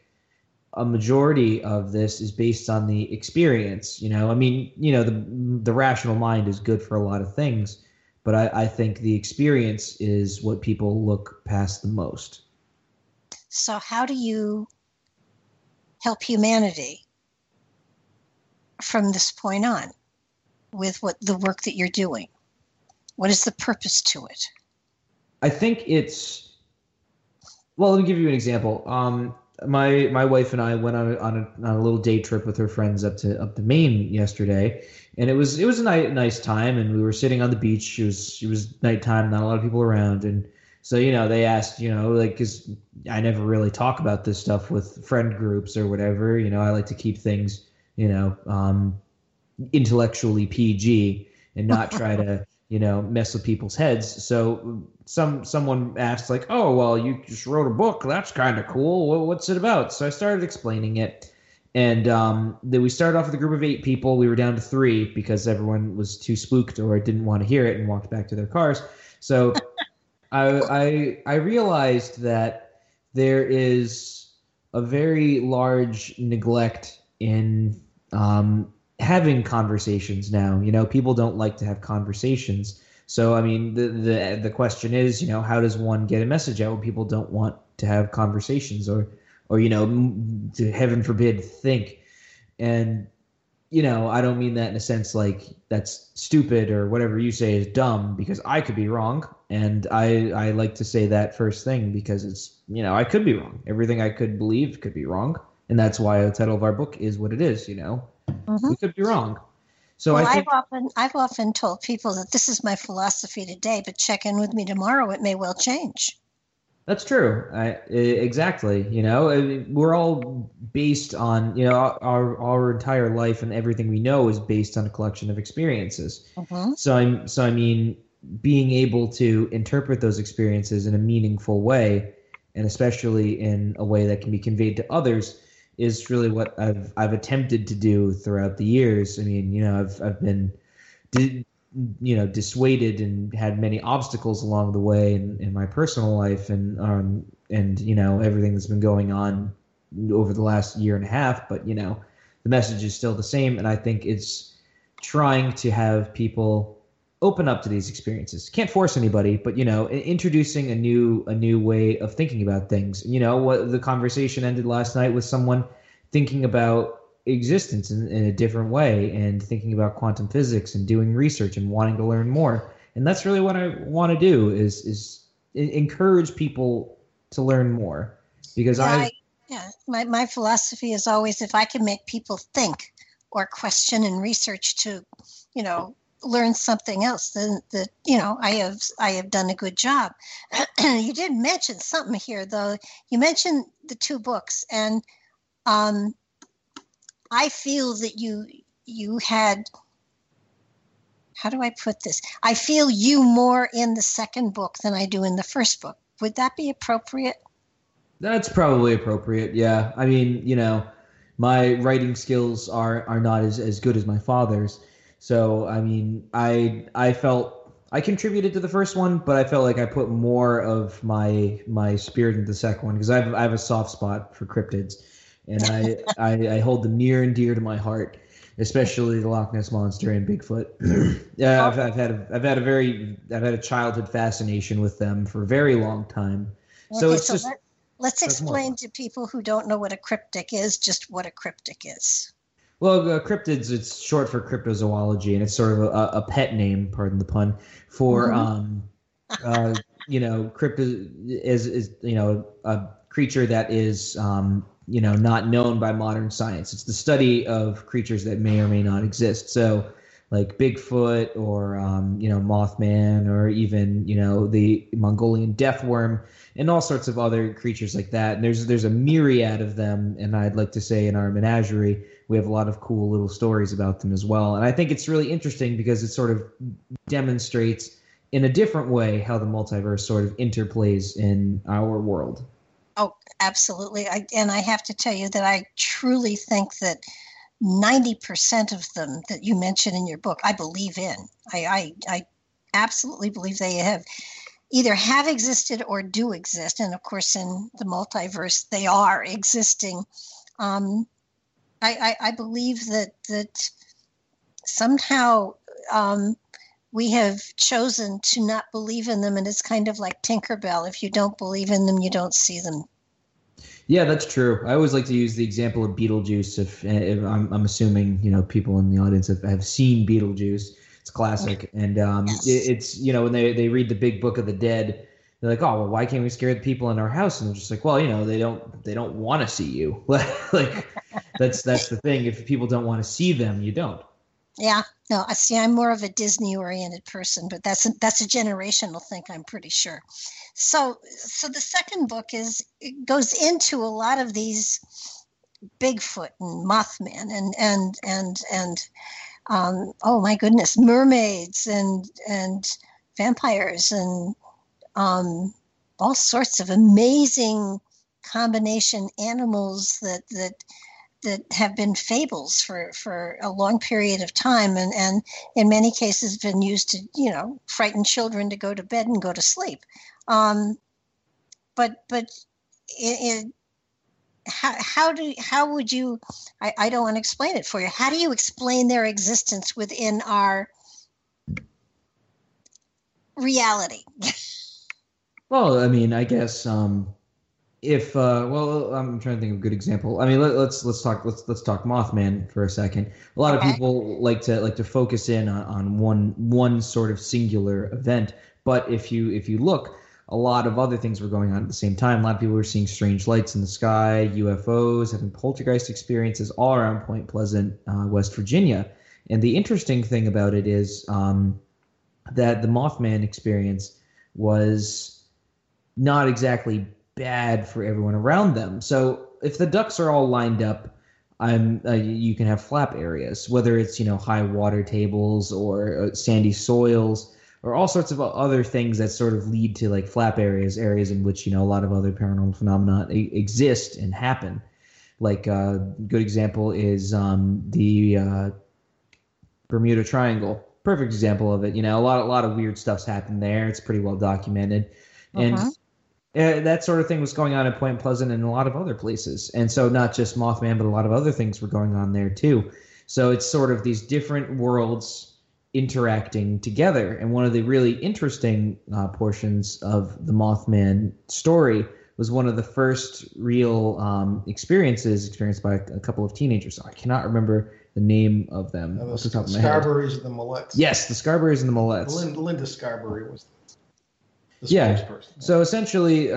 a majority of this is based on the experience. The rational mind is good for a lot of things, but I think the experience is what people look past the most. So how do you help humanity from this point on with the work that you're doing? What is the purpose to it? I think let me give you an example. My wife and I went on a little day trip with her friends up to Maine yesterday, and it was a nice time, and we were sitting on the beach. It was nighttime, not a lot of people around, and so they asked, because I never really talk about this stuff with friend groups or whatever. I like to keep things intellectually PG and not try to mess with people's heads. So someone asked, like, oh, well, you just wrote a book. That's kind of cool. Well, what's it about? So I started explaining it. And then we started off with a group of 8 people. We were down to 3 because everyone was too spooked or didn't want to hear it and walked back to their cars. So I realized that there is a very large neglect in having conversations now. People don't like to have conversations. So, I mean, the question is, how does one get a message out when people don't want to have conversations or, to heaven forbid, think? And, I don't mean that in a sense like that's stupid or whatever you say is dumb, because I could be wrong. And I like to say that first thing, because it's, I could be wrong. Everything I could believe could be wrong. And that's why the title of our book is what it is, Mm-hmm. We could be wrong. So I've often told people that this is my philosophy today, but check in with me tomorrow. It may well change. That's true. Exactly. We're all based on, our entire life, and everything we know is based on a collection of experiences. Mm-hmm. So I mean, being able to interpret those experiences in a meaningful way, and especially in a way that can be conveyed to others, is really what I've attempted to do throughout the years. I mean, you know, I've been, dissuaded and had many obstacles along the way in my personal life and you know, everything that's been going on over the last year and a half. But, you know, the message is still the same. And I think it's trying to have people open up to these experiences. Can't force anybody, but, you know, introducing a new way of thinking about things. You know, what the conversation ended last night with someone thinking about existence in a different way and thinking about quantum physics and doing research and wanting to learn more. And that's really what I want to do is encourage people to learn more, because my philosophy is always, if I can make people think or question and research to, you know, learn something else, then that, you know, I have done a good job. You did mention something here, though. You mentioned the two books, and I feel that you had, how do I put this? I feel you more in the second book than I do in the first book. Would that be appropriate? That's probably appropriate, yeah. I mean, you know, my writing skills are not as good as my father's. So, I mean, I felt I contributed to the first one, but I felt like I put more of my spirit into the second one, because I have a soft spot for cryptids. And I hold them near and dear to my heart, especially the Loch Ness Monster and Bigfoot. Yeah, I've had a childhood fascination with them for a very long time. Okay, so it's just, let's explain to people who don't know what a cryptic is, just what a cryptic is. Well, cryptids, it's short for cryptozoology, and it's sort of a pet name, pardon the pun, for you know, cryptid is you know, a creature that is you know, not known by modern science. It's the study of creatures that may or may not exist. So like Bigfoot or, you know, Mothman, or even, you know, the Mongolian death worm and all sorts of other creatures like that. And there's a myriad of them. And I'd like to say in our menagerie, we have a lot of cool little stories about them as well. And I think it's really interesting because it sort of demonstrates in a different way how the multiverse sort of interplays in our world. Oh, absolutely. I have to tell you that I truly think that 90% of them that you mention in your book, I believe in. I absolutely believe they have either have existed or do exist. And, of course, in the multiverse, they are existing. I believe that somehow we have chosen to not believe in them, and it's kind of like Tinkerbell. If you don't believe in them, you don't see them. Yeah, that's true. I always like to use the example of Beetlejuice. If I'm assuming, you know, people in the audience have seen Beetlejuice, it's classic. And yes. It's, you know, when they read the Big Book of the Dead, they're like, oh, well, why can't we scare the people in our house? And they're just like, well, you know, they don't want to see you. Like that's the thing. If people don't want to see them, you don't. Yeah, no, I see. I'm more of a Disney-oriented person, but that's a generational thing, I'm pretty sure. So the second book goes into a lot of these Bigfoot and Mothman and oh my goodness, mermaids and vampires and all sorts of amazing combination animals that have been fables for a long period of time, and in many cases been used to, you know, frighten children to go to bed and go to sleep. But how don't want to explain it for you. How do you explain their existence within our reality? Well, I mean, I guess, if well, I'm trying to think of a good example. I mean, let's talk Mothman for a second. A lot of people like to focus in on one sort of singular event, but if you look, a lot of other things were going on at the same time. A lot of people were seeing strange lights in the sky, UFOs, having poltergeist experiences all around Point Pleasant, West Virginia. And the interesting thing about it is that the Mothman experience was not exactly bad for everyone around them. So if the ducks are all lined up, you can have flap areas, whether it's, you know, high water tables or sandy soils or all sorts of other things that sort of lead to like flap areas in which, you know, a lot of other paranormal phenomena exist and happen. Like a good example is the Bermuda Triangle. Perfect example of it. You know, a lot of weird stuff's happened there. It's pretty well documented. And that sort of thing was going on at Point Pleasant and a lot of other places. And so not just Mothman, but a lot of other things were going on there too. So it's sort of these different worlds interacting together. And one of the really interesting portions of the Mothman story was one of the first real experiences experienced by a couple of teenagers. I cannot remember the name of them. No, the Scarberries and the Millettes. Yes, the Scarberries and the Millettes. Linda Scarberry was the spokesperson. So essentially,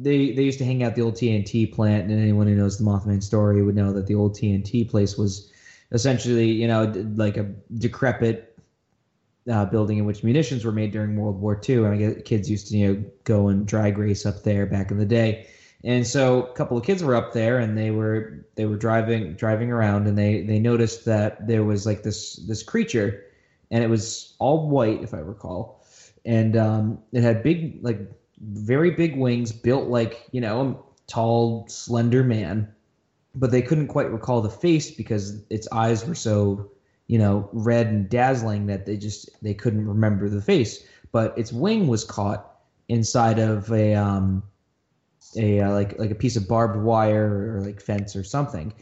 they used to hang out at the old TNT plant, and anyone who knows the Mothman story would know that the old TNT place was essentially, you know, like a decrepit building in which munitions were made during World War II, and I guess kids used to, you know, go and drag race up there back in the day. And so a couple of kids were up there, and they were driving around, and they noticed that there was like this creature, and it was all white, if I recall, and it had big, like very big wings, built like, you know, a tall, slender man, but they couldn't quite recall the face because its eyes were so, you know, red and dazzling that they couldn't remember the face. But its wing was caught inside of a piece of barbed wire or like fence or something,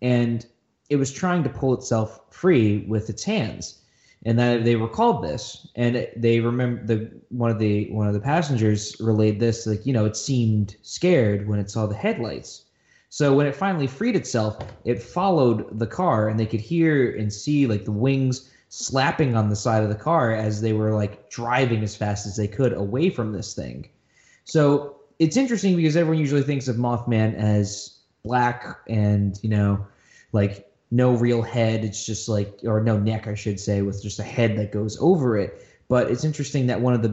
and it was trying to pull itself free with its hands. And that they recalled this, and they remember one of the passengers relayed this, like, you know, it seemed scared when it saw the headlights. So when it finally freed itself, it followed the car, and they could hear and see like the wings slapping on the side of the car as they were like driving as fast as they could away from this thing. So it's interesting because everyone usually thinks of Mothman as black and, you know, like no real head. It's just like, or no neck, I should say, with just a head that goes over it. But it's interesting that one of the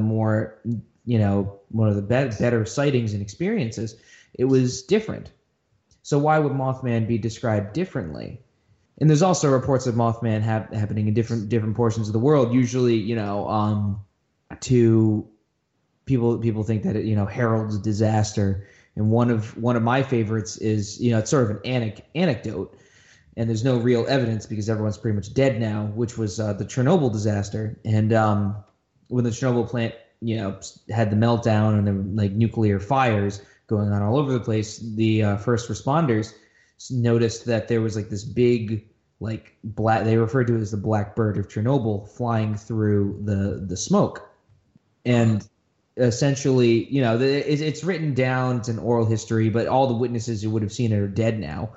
more, you know, better sightings and experiences, it was different. So why would Mothman be described differently? And there's also reports of Mothman happening in different portions of the world. Usually, you know, to people think that it, you know, heralds disaster. And one of my favorites is, you know, it's sort of an anecdote, and there's no real evidence because everyone's pretty much dead now, which was the Chernobyl disaster. And when the Chernobyl plant, you know, had the meltdown and there were like nuclear fires going on all over the place, the first responders noticed that there was like this big, like black, they referred to it as the black bird of Chernobyl, flying through the smoke. And essentially, you know, it's written down, it's an oral history, but all the witnesses who would have seen it are dead now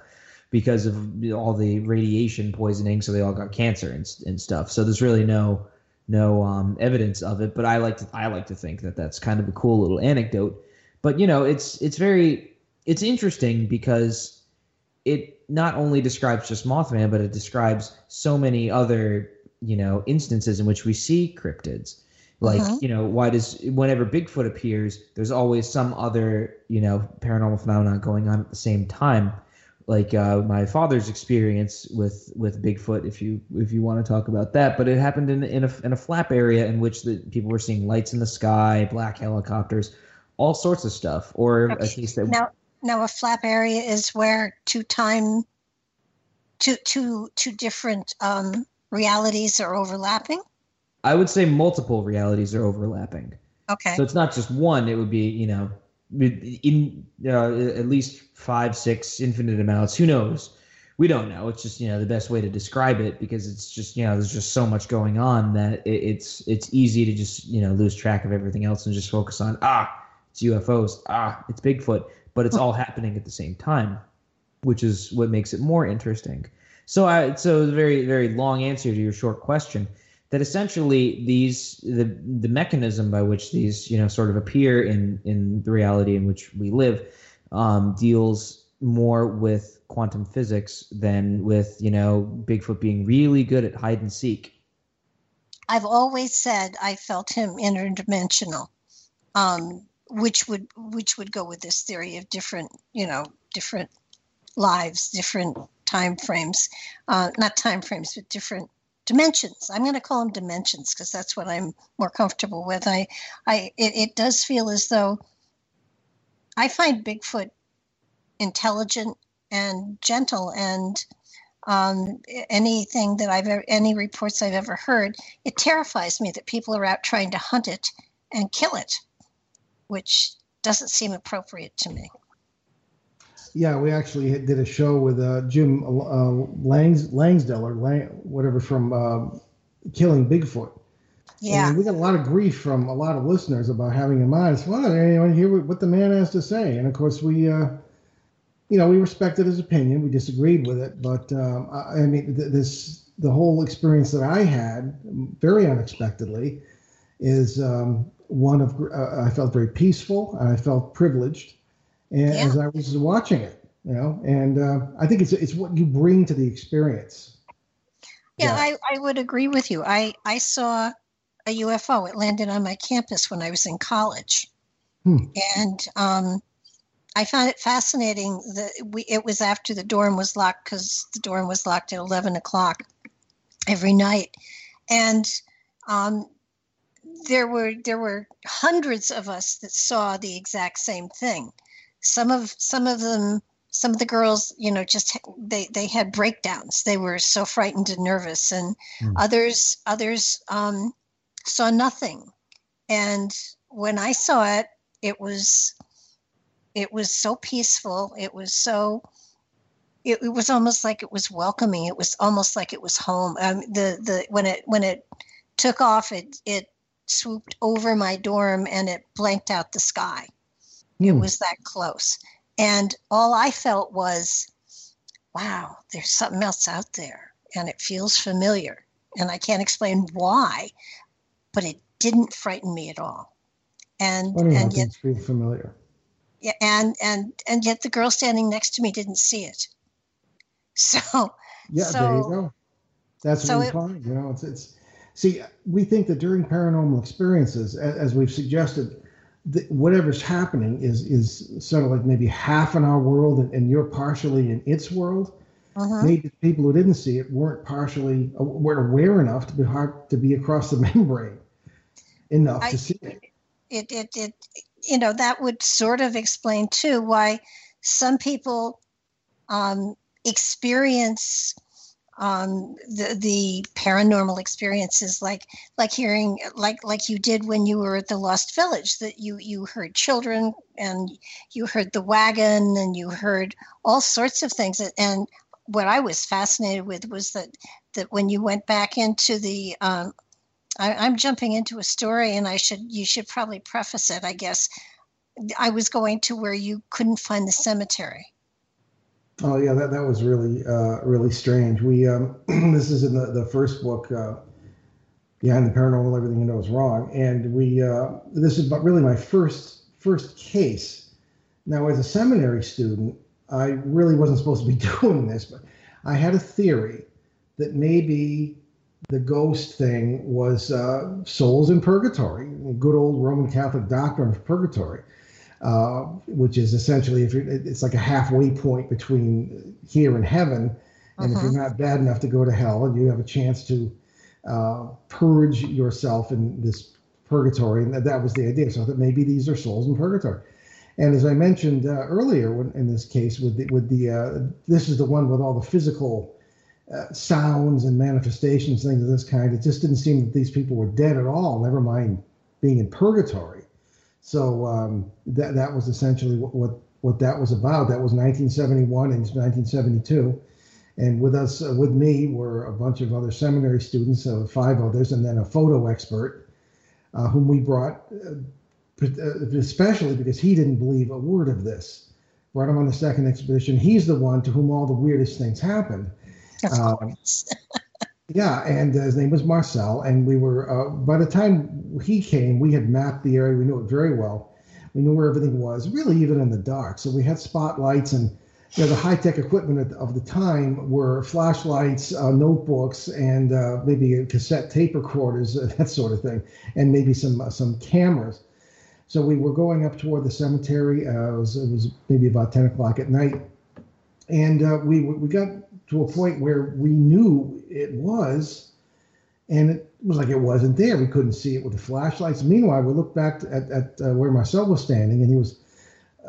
because of all the radiation poisoning. So they all got cancer and stuff. So there's really no evidence of it, but I like to think that that's kind of a cool little anecdote. But, you know, it's interesting because it not only describes just Mothman, but it describes so many other, you know, instances in which we see cryptids. Like, you know, whenever Bigfoot appears, there's always some other, you know, paranormal phenomenon going on at the same time. Like my father's experience with Bigfoot, if you want to talk about that, but it happened in a flap area in which the people were seeing lights in the sky, black helicopters, all sorts of stuff. Or at least now a flap area is where two different realities are overlapping. I would say multiple realities are overlapping. Okay. So it's not just one. It would be, you know, in at least 5, 6 infinite amounts. Who knows? We don't know. It's just, you know, the best way to describe it, because it's just, you know, there's just so much going on that it's easy to just, you know, lose track of everything else and just focus on it's UFOs, it's Bigfoot, but it's all happening at the same time, which is what makes it more interesting. So it's a very, very long answer to your short question, that essentially the mechanism by which these, you know, sort of appear in the reality in which we live deals more with quantum physics than with, you know, Bigfoot being really good at hide and seek. I've always said I felt him interdimensional, which would go with this theory of different, you know, different lives, different time frames, not time frames, but different dimensions. I'm going to call them dimensions because that's what I'm more comfortable with. It does feel as though I find Bigfoot intelligent and gentle, and anything that I've ever, any reports I've ever heard, it terrifies me that people are out trying to hunt it and kill it, which doesn't seem appropriate to me. Yeah, we actually did a show with Jim Langsdale or whatever from Killing Bigfoot. Yeah, and we got a lot of grief from a lot of listeners about having him on. It's well, anyone hear what the man has to say? And of course, we, you know, we respected his opinion. We disagreed with it, but I mean, the whole experience that I had, very unexpectedly, is one of I felt very peaceful and I felt privileged. And yeah. As I was watching it, you know, and I think it's what you bring to the experience. Yeah, yeah. I would agree with you. I saw a UFO. It landed on my campus when I was in college. Hmm. And I found it fascinating that it was after the dorm was locked, because the dorm was locked at 11 o'clock every night. And there were hundreds of us that saw the exact same thing. Some of the girls, you know, just they had breakdowns. They were so frightened and nervous, and others saw nothing. And when I saw it, it was so peaceful. It was so it was almost like it was welcoming. It was almost like it was home. When it took off, it swooped over my dorm and it blanked out the sky. It was that close. And all I felt was, wow, there's something else out there. And it feels familiar. And I can't explain why, but it didn't frighten me at all. And yet, feel familiar. Yeah, and yet the girl standing next to me didn't see it. So yeah, there you go. That's so what we find. You know, it's see, we think that during paranormal experiences, as we've suggested, whatever's happening is sort of like maybe half in our world and you're partially in its world. Uh-huh. Maybe people who didn't see it weren't aware enough to be across the membrane enough to see it. It you know, that would sort of explain too why some people experience the paranormal experiences like hearing like you did when you were at the Lost Village, that you heard children and you heard the wagon and you heard all sorts of things. And what I was fascinated with was that when you went back into the I'm jumping into a story, and you should probably preface it, I guess. I was going to where you couldn't find the cemetery. Oh yeah, that was really really strange. We this is in the first book, Behind the Paranormal, Everything You Know Is Wrong, and we this is really my first case. Now, as a seminary student, I really wasn't supposed to be doing this, but I had a theory that maybe the ghost thing was souls in purgatory, good old Roman Catholic doctrine of purgatory. Which is essentially, it's like a halfway point between here and heaven, and if you're not bad enough to go to hell, and you have a chance to purge yourself in this purgatory, and that was the idea. So that maybe these are souls in purgatory. And as I mentioned earlier, in this case, this is the one with all the physical sounds and manifestations, things of this kind. It just didn't seem that these people were dead at all. Never mind being in purgatory. So that was essentially what that was about. That was 1971 and 1972, and with me were a bunch of other seminary students, 5 others, and then a photo expert, whom we brought, especially because he didn't believe a word of this. Brought him on the second expedition. He's the one to whom all the weirdest things happened. Yeah, and his name was Marcel, and we were, by the time he came, we had mapped the area, we knew it very well. We knew where everything was, really even in the dark. So we had spotlights, and you know, the high-tech equipment of the time were flashlights, notebooks, and maybe a cassette tape recorders, that sort of thing, and maybe some cameras. So we were going up toward the cemetery, it was maybe about 10 o'clock at night, and we got to a point where we knew it was, and it was like it wasn't there. We couldn't see it with the flashlights. Meanwhile, we looked back at where Marcel was standing, and he was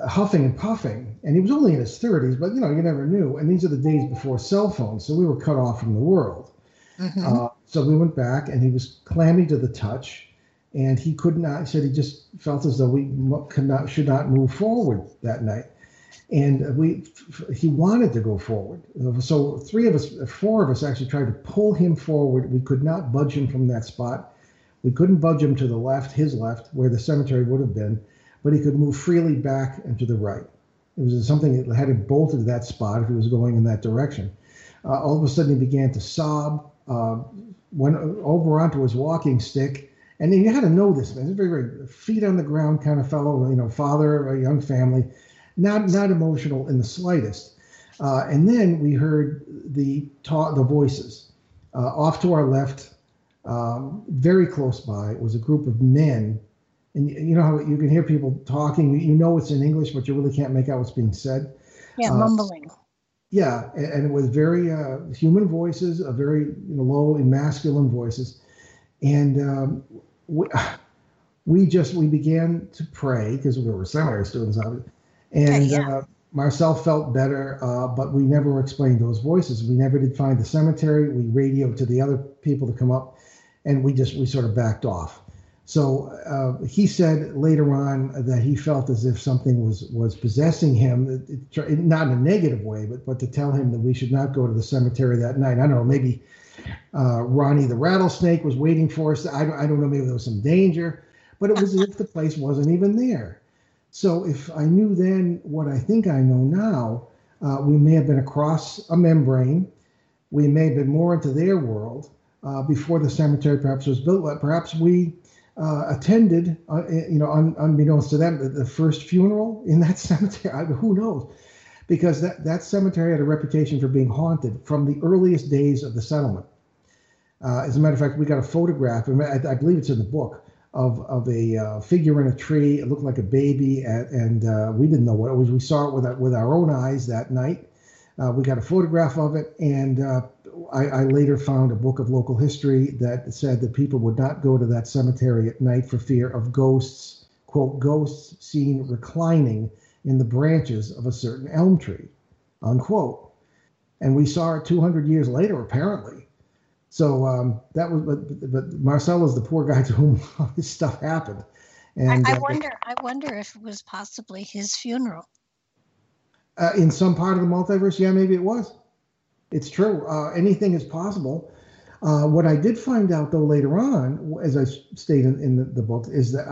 huffing and puffing, and he was only in his 30s, but, you know, you never knew. And these are the days before cell phones, so we were cut off from the world. Mm-hmm. So we went back, and he was clammy to the touch, and he could not, he said he just felt as though we could not, should not move forward that night. And he wanted to go forward. So four of us actually tried to pull him forward. We could not budge him from that spot. We couldn't budge him to the left, his left, where the cemetery would have been, but he could move freely back and to the right. It was something that had him bolted to that spot if he was going in that direction. All of a sudden, he began to sob, went over onto his walking stick. And you had to know this man. He's a very, very feet on the ground kind of fellow, you know, father of a young family. Not emotional in the slightest. And then we heard the voices. Off to our left, very close by, was a group of men. And you know how you can hear people talking. You know it's in English, but you really can't make out what's being said. Yeah, mumbling. Yeah, and it was very human voices, a very low and masculine voices. And we began to pray because we were seminary students, obviously. And Marcel felt better, but we never explained those voices. We never did find the cemetery. We radioed to the other people to come up, and we sort of backed off. So he said later on that he felt as if something was possessing him, not in a negative way, but to tell him that we should not go to the cemetery that night. I don't know, maybe Ronnie the rattlesnake was waiting for us. I don't know, maybe there was some danger, but it was as if the place wasn't even there. So if I knew then what I think I know now, we may have been across a membrane. We may have been more into their world before the cemetery perhaps was built. Perhaps we attended, unbeknownst to them, the first funeral in that cemetery. Who knows? Because that cemetery had a reputation for being haunted from the earliest days of the settlement. As a matter of fact, we got a photograph, and I believe it's in the book, of a figure in a tree. It looked like a baby, and we didn't know what it was. We saw it with our own eyes that night. We got a photograph of it, and I later found a book of local history that said that people would not go to that cemetery at night for fear of ghosts, quote, ghosts seen reclining in the branches of a certain elm tree, unquote. And we saw it 200 years later, apparently. So that was, but Marcel is the poor guy to whom all this stuff happened. And I wonder if it was possibly his funeral. In some part of the multiverse, yeah, maybe it was. It's true. Anything is possible. What I did find out, though, later on, as I stated in the book, is that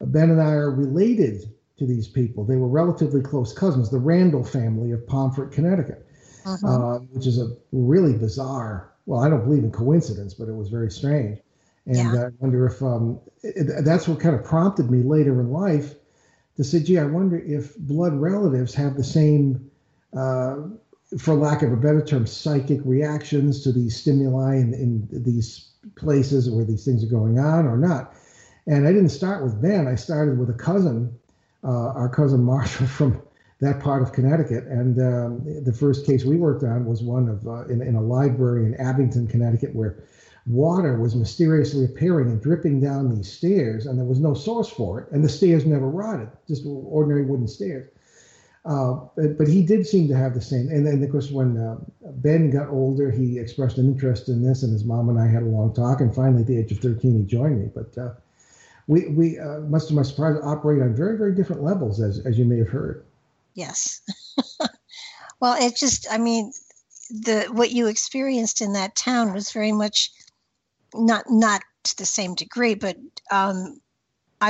Ben and I are related to these people. They were relatively close cousins, the Randall family of Pomfret, Connecticut, which is a really bizarre. Well, I don't believe in coincidence, but it was very strange. And I wonder if that's what kind of prompted me later in life to say, gee, I wonder if blood relatives have the same, for lack of a better term, psychic reactions to these stimuli in these places where these things are going on or not. And I didn't start with Ben. I started with a cousin, our cousin Marshall from that part of Connecticut. And the first case we worked on was one of in a library in Abington, Connecticut, where water was mysteriously appearing and dripping down these stairs, and there was no source for it. And the stairs never rotted, just ordinary wooden stairs. But he did seem to have the same. And then, of course, when Ben got older, he expressed an interest in this, and his mom and I had a long talk. And finally, at the age of 13, he joined me. But we much to my surprise, operate on very, very different levels, as you may have heard. Yes. Well, it just, I mean, what you experienced in that town was very much not to the same degree, but I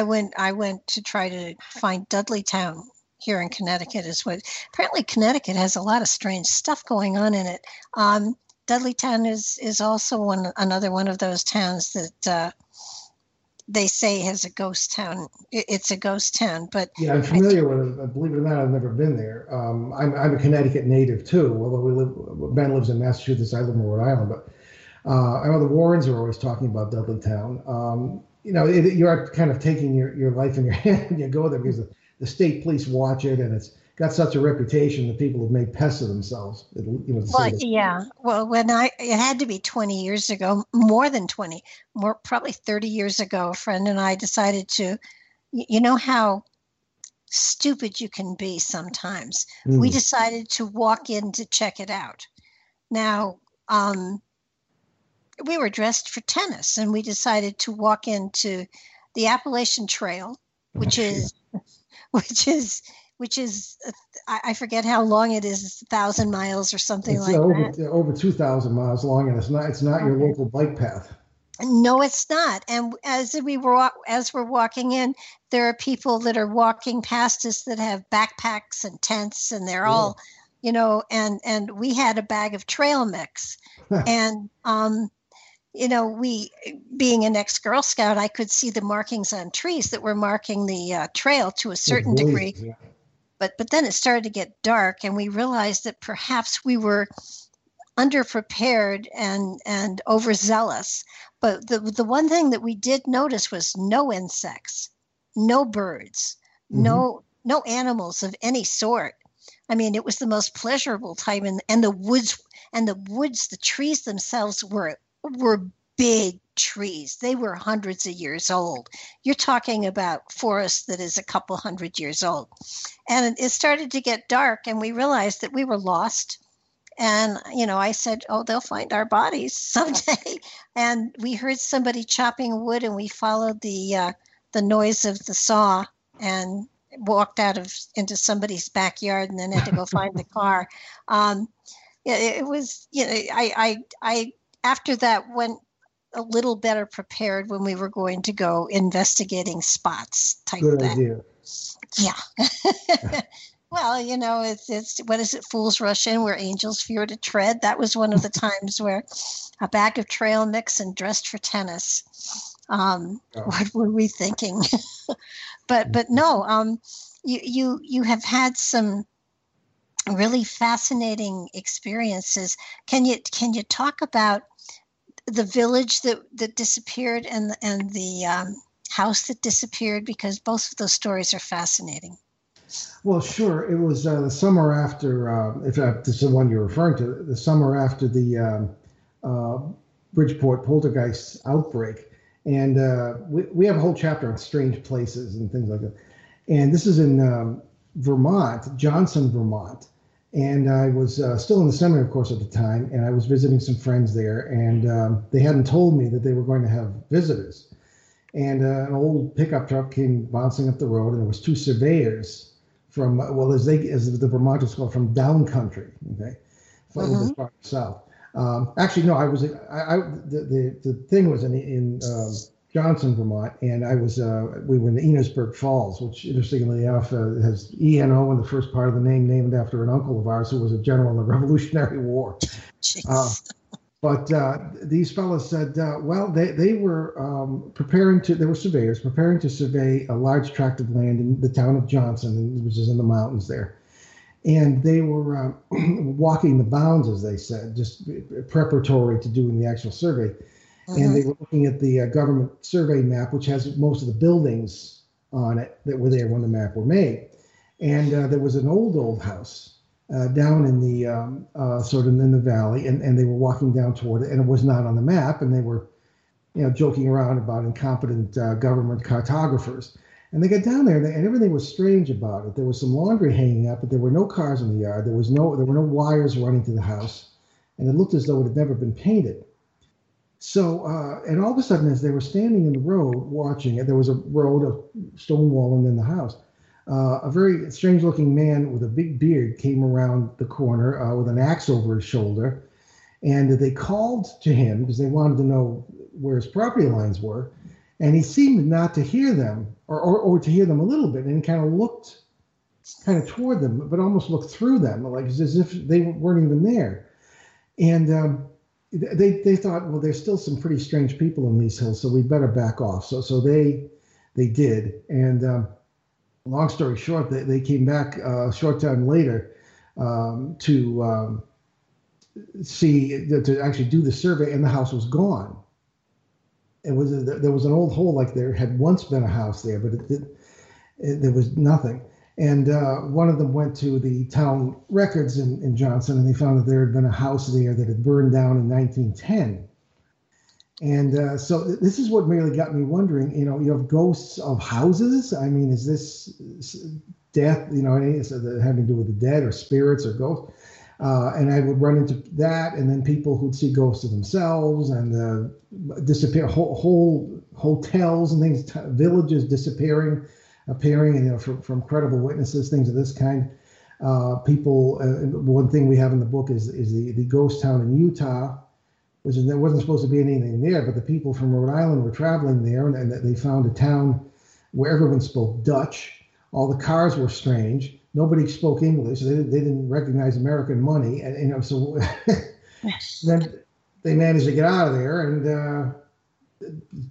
went to try to find Dudleytown here in Connecticut is what, apparently Connecticut has a lot of strange stuff going on in it. Dudleytown is also another one of those towns that they say has a ghost town. It's a ghost town, but yeah, I'm familiar with it. Believe it or not, I've never been there. I'm a Connecticut native too, although Ben lives in Massachusetts, I live in Rhode Island. But I know the Warrens are always talking about Dudleytown. You're kind of taking your life in your hand when you go there because the state police watch it, and it's got such a reputation that people have made pests of themselves. It had to be 20 years ago, more than 20, probably 30 years ago, a friend and I decided to, you know how stupid you can be sometimes. Mm. We decided to walk in to check it out. Now, we were dressed for tennis, and we decided to walk into the Appalachian Trail, which is I forget how long it is. It's 1,000 miles or something that. Over 2,000 miles long, and it's not your local bike path. No, it's not. And as we're walking in, there are people that are walking past us that have backpacks and tents, and they're all, and we had a bag of trail mix. And, we, being an ex-Girl Scout, I could see the markings on trees that were marking the trail to a certain degree. Yeah. But then it started to get dark, and we realized that perhaps we were underprepared and overzealous. But the one thing that we did notice was no insects, no birds, mm-hmm. no animals of any sort. I mean, it was the most pleasurable time, and the woods, the trees themselves were big trees. They were hundreds of years old. You're talking about forest that is a couple hundred years old. And it started to get dark, and we realized that we were lost. And, I said, oh, they'll find our bodies someday. And we heard somebody chopping wood, and we followed the noise of the saw and walked into somebody's backyard, and then had to go find the car. I after that went a little better prepared when we were going to go investigating spots. Good idea. Yeah. Well, it's what is it? Fools rush in where angels fear to tread. That was one of the times where a bag of trail mix and dressed for tennis. What were we thinking? But no, you have had some really fascinating experiences. Can you talk about the village that disappeared and the house that disappeared? Because both of those stories are fascinating. Well, sure. It was the summer after, if this is the one you're referring to, the summer after the Bridgeport poltergeist outbreak. And we have a whole chapter on strange places and things like that. And this is in Vermont, Johnson, Vermont. And I was still in the seminary, of course, at the time. And I was visiting some friends there. And they hadn't told me that they were going to have visitors. And an old pickup truck came bouncing up the road. And there was two surveyors from, as the Vermonters call it, from down country, okay, from far south. The thing was in Johnson, Vermont, and we were in Enosburg Falls, which interestingly enough has E-N-O in the first part of the name, named after an uncle of ours who was a general in the Revolutionary War. But these fellows said, they were surveyors preparing to survey a large tract of land in the town of Johnson, which is in the mountains there. And they were walking the bounds, as they said, just preparatory to doing the actual survey. Uh-huh. And they were looking at the government survey map, which has most of the buildings on it that were there when the map were made. And there was an old house down in the sort of in the valley, and they were walking down toward it, and it was not on the map, and they were, joking around about incompetent government cartographers. And they got down there, and everything was strange about it. There was some laundry hanging up, but there were no cars in the yard. There were no wires running to the house, and it looked as though it had never been painted. So, and all of a sudden, as they were standing in the road watching it, there was a road, a stone wall, and then the house. A very strange-looking man with a big beard came around the corner with an axe over his shoulder, and they called to him because they wanted to know where his property lines were, and he seemed not to hear them, or to hear them a little bit, and kind of looked toward them, but almost looked through them, like as if they weren't even there. And they thought, well, there's still some pretty strange people in these hills, so we better back off. So they did, and long story short, they came back a short time later to actually do the survey, and the house was gone. There was an old hole, like there had once been a house there, but there was nothing. And one of them went to the town records in Johnson, and they found that there had been a house there that had burned down in 1910. And so this is what really got me wondering, you have ghosts of houses. I mean, is this death, you know, anything having to do with the dead or spirits or ghosts. And I would run into that, and then people who'd see ghosts of themselves and disappear, whole hotels and things, villages disappearing, appearing, and, you know, from credible witnesses, things of this kind. One thing we have in the book is the ghost town in Utah, which there wasn't supposed to be anything there, but the people from Rhode Island were traveling there, and they found a town where everyone spoke Dutch. All the cars were strange. Nobody spoke English. They didn't recognize American money, and, you know, so then they managed to get out of there, and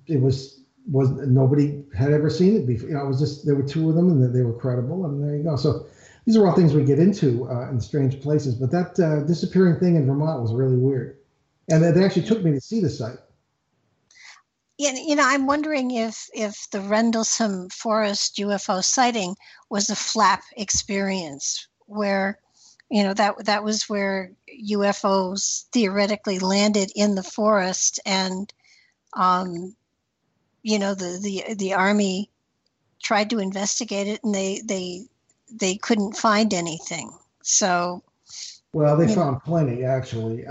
it was nobody had ever seen it before. You know, it was just, there were two of them, and they were credible, and there you go. So these are all things we get into in strange places. But that disappearing thing in Vermont was really weird, and that actually took me to see the site. You know, I'm wondering if the Rendlesham Forest UFO sighting was a flap experience where, you know, that was where UFOs theoretically landed in the forest, and, you know, the Army tried to investigate it, and they couldn't find anything. So. Well, they found plenty, actually.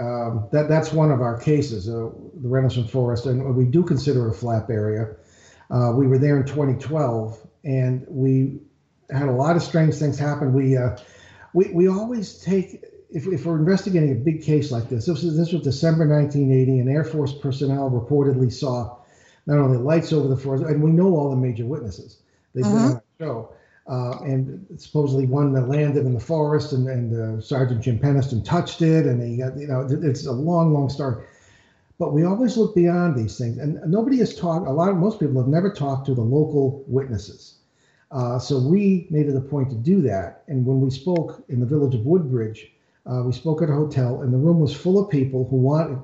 That's one of our cases, the Rendlesham Forest, and we do consider a flap area. We were there in 2012, and we had a lot of strange things happen. We always take, if we're investigating a big case like this. This was December 1980, and Air Force personnel reportedly saw not only lights over the forest, and we know all the major witnesses. They've been on the show. And supposedly one that landed in the forest, and Sergeant Jim Peniston touched it, and he got, you know, it's a long, long story. But we always look beyond these things, and nobody has talked. Most people have never talked to the local witnesses. So we made it a point to do that. And when we spoke in the village of Woodbridge, we spoke at a hotel, and the room was full of people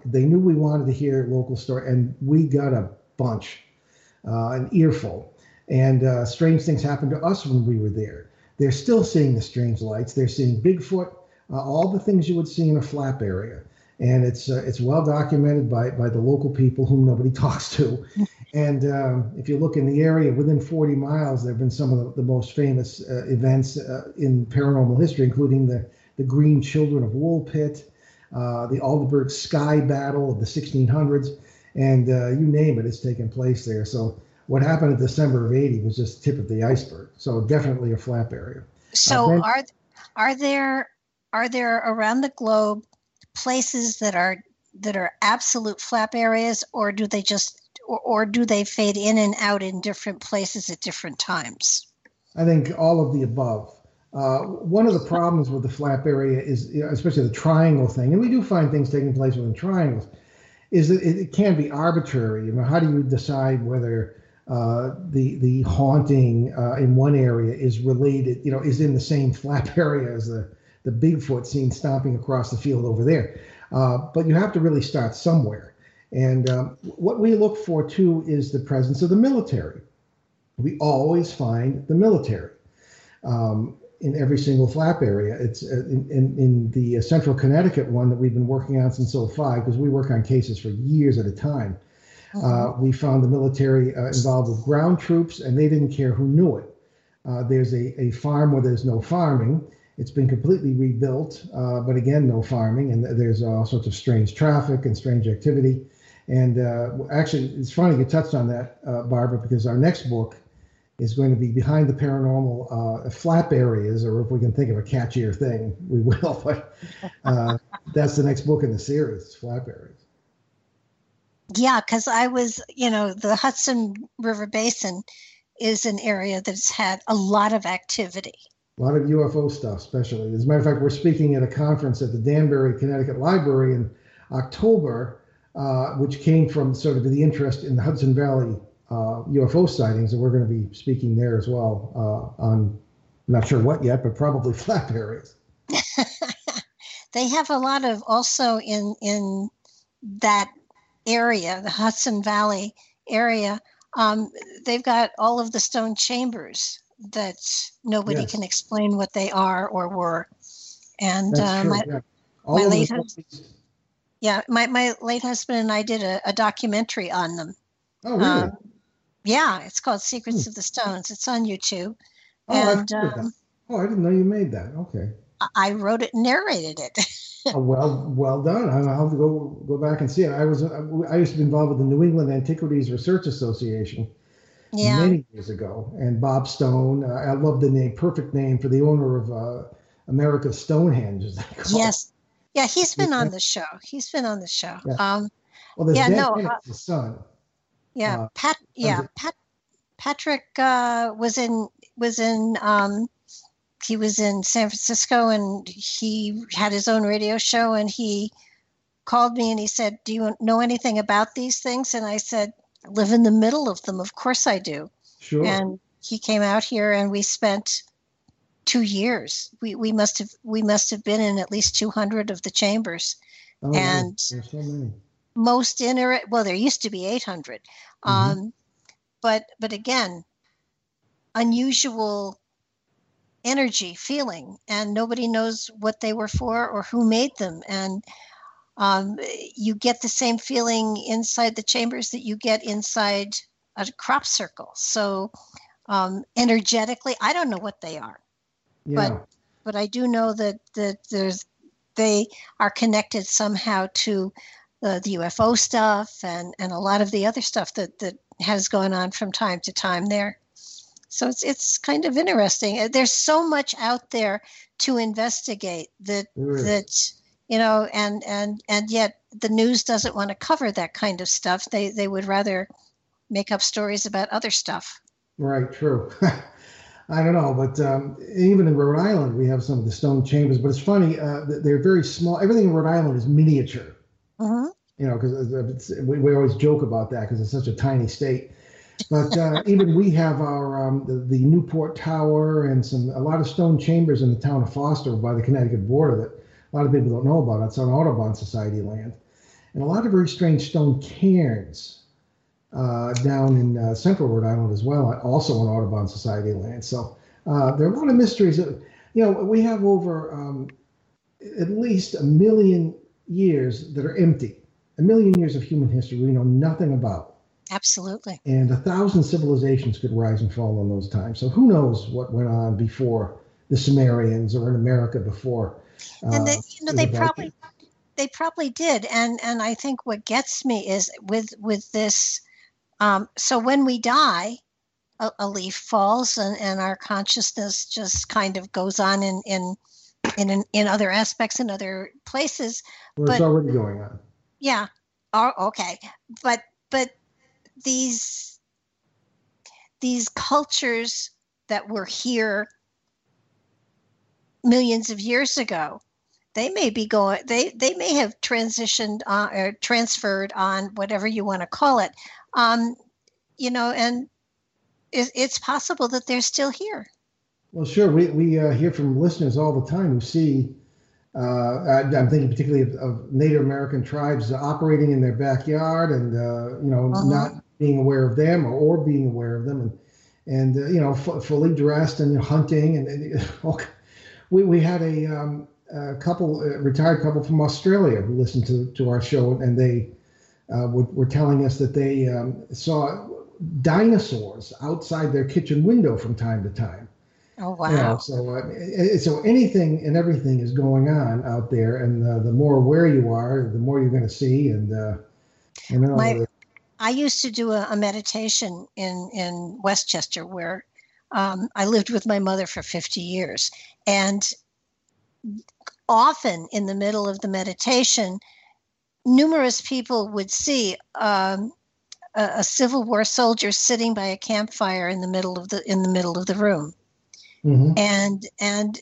they knew we wanted to hear local story, and we got a bunch, an earful. And strange things happened to us when we were there. They're still seeing the strange lights. They're seeing Bigfoot, all the things you would see in a flap area. And it's well documented by the local people whom nobody talks to. And if you look in the area, within 40 miles, there have been some of the most famous events in paranormal history, including the Green Children of Wool Pit, the Aldeburgh Sky Battle of the 1600s, and you name it, it's taken place there. So what happened in December of 80 was just the tip of the iceberg. So definitely a flap area. So are there around the globe places that are absolute flap areas, or do they just or do they fade in and out in different places at different times? I think all of the above. One of the problems with the flap area is, you know, especially the triangle thing, and we do find things taking place within triangles, is that it can be arbitrary. You know, how do you decide whether the haunting in one area is related, you know, is in the same flap area as the Bigfoot seen stomping across the field over there? But you have to really start somewhere. And what we look for, too, is the presence of the military. We always find the military in every single flap area. It's in the Central Connecticut one that we've been working on since 05, because we work on cases for years at a time. We found the military involved with ground troops, and they didn't care who knew it. There's a farm where there's no farming. It's been completely rebuilt, but again, no farming. And there's all sorts of strange traffic and strange activity. And actually, it's funny you touched on that, Barbara, because our next book is going to be Behind the Paranormal, flap areas, or if we can think of a catchier thing, we will. But that's the next book in the series, flap areas. Yeah, because the Hudson River Basin is an area that's had a lot of activity. A lot of UFO stuff, especially. As a matter of fact, we're speaking at a conference at the Danbury, Connecticut Library in October, which came from sort of the interest in the Hudson Valley UFO sightings, and we're going to be speaking there as well on, I'm not sure what yet, but probably flap areas. They have a lot of, also in that area, the Hudson Valley area, they've got all of the stone chambers that nobody can explain what they are or were. And my late husband and I did a documentary on them. Oh, really? It's called Secrets of the Stones. It's on YouTube. Oh, and Oh, I didn't know you made that. Okay. I wrote it and narrated it. Oh, well done. I'll have to go back and see it. I used to be involved with the New England Antiquities Research Association many years ago, and Bob Stone. I love the name, perfect name for the owner of America's Stonehenge. Is that called? Yes. Yeah, he's been on the show. He's been on the show. Yeah. Well, there's the son. Yeah, Patrick he was in San Francisco, and he had his own radio show, and he called me and he said, "Do you know anything about these things?" And I said, "I live in the middle of them. Of course I do." Sure. And he came out here, and we spent 2 years. We must have been in at least 200 of the chambers, and there's so many. Most there used to be 800, but again, unusual energy, feeling, and nobody knows what they were for or who made them. And you get the same feeling inside the chambers that you get inside a crop circle. So energetically, I don't know what they are, but I do know that they are connected somehow to the UFO stuff and a lot of the other stuff that has gone on from time to time there. So it's kind of interesting. There's so much out there to investigate and yet the news doesn't want to cover that kind of stuff. They would rather make up stories about other stuff. Right. True. I don't know, but even in Rhode Island, we have some of the stone chambers. But it's funny; they're very small. Everything in Rhode Island is miniature. Mm-hmm. You know, because we always joke about that because it's such a tiny state. But even we have our the Newport Tower and a lot of stone chambers in the town of Foster by the Connecticut border that a lot of people don't know about. It's on Audubon Society land, and a lot of very strange stone cairns down in central Rhode Island as well, also on Audubon Society land. So there are a lot of mysteries. We have over at least 1 million years that are empty, 1 million years of human history we know nothing about. Absolutely. And 1,000 civilizations could rise and fall in those times. So who knows what went on before the Sumerians or in America before? And they probably did. And I think what gets me is with this. So when we die, a leaf falls, and our consciousness just kind of goes on in other aspects in other places. It's already going on. Yeah. Oh, okay. But these cultures that were here millions of years ago, they may be going. They may have transitioned or transferred on, whatever you want to call it. And it's possible that they're still here. Well, sure. We hear from listeners all the time who see. I'm thinking particularly of Native American tribes operating in their backyard and not being aware of them or being aware of them fully dressed and hunting and we had a retired couple from Australia who listened to our show, and they were telling us that they saw dinosaurs outside their kitchen window from time to time. Oh, wow. Yeah, so anything and everything is going on out there, and the more aware you are, the more you're going to see. And I used to do a meditation in Westchester, where I lived with my mother for 50 years. And often in the middle of the meditation, numerous people would see a Civil War soldier sitting by a campfire in the middle of the room. Mm-hmm.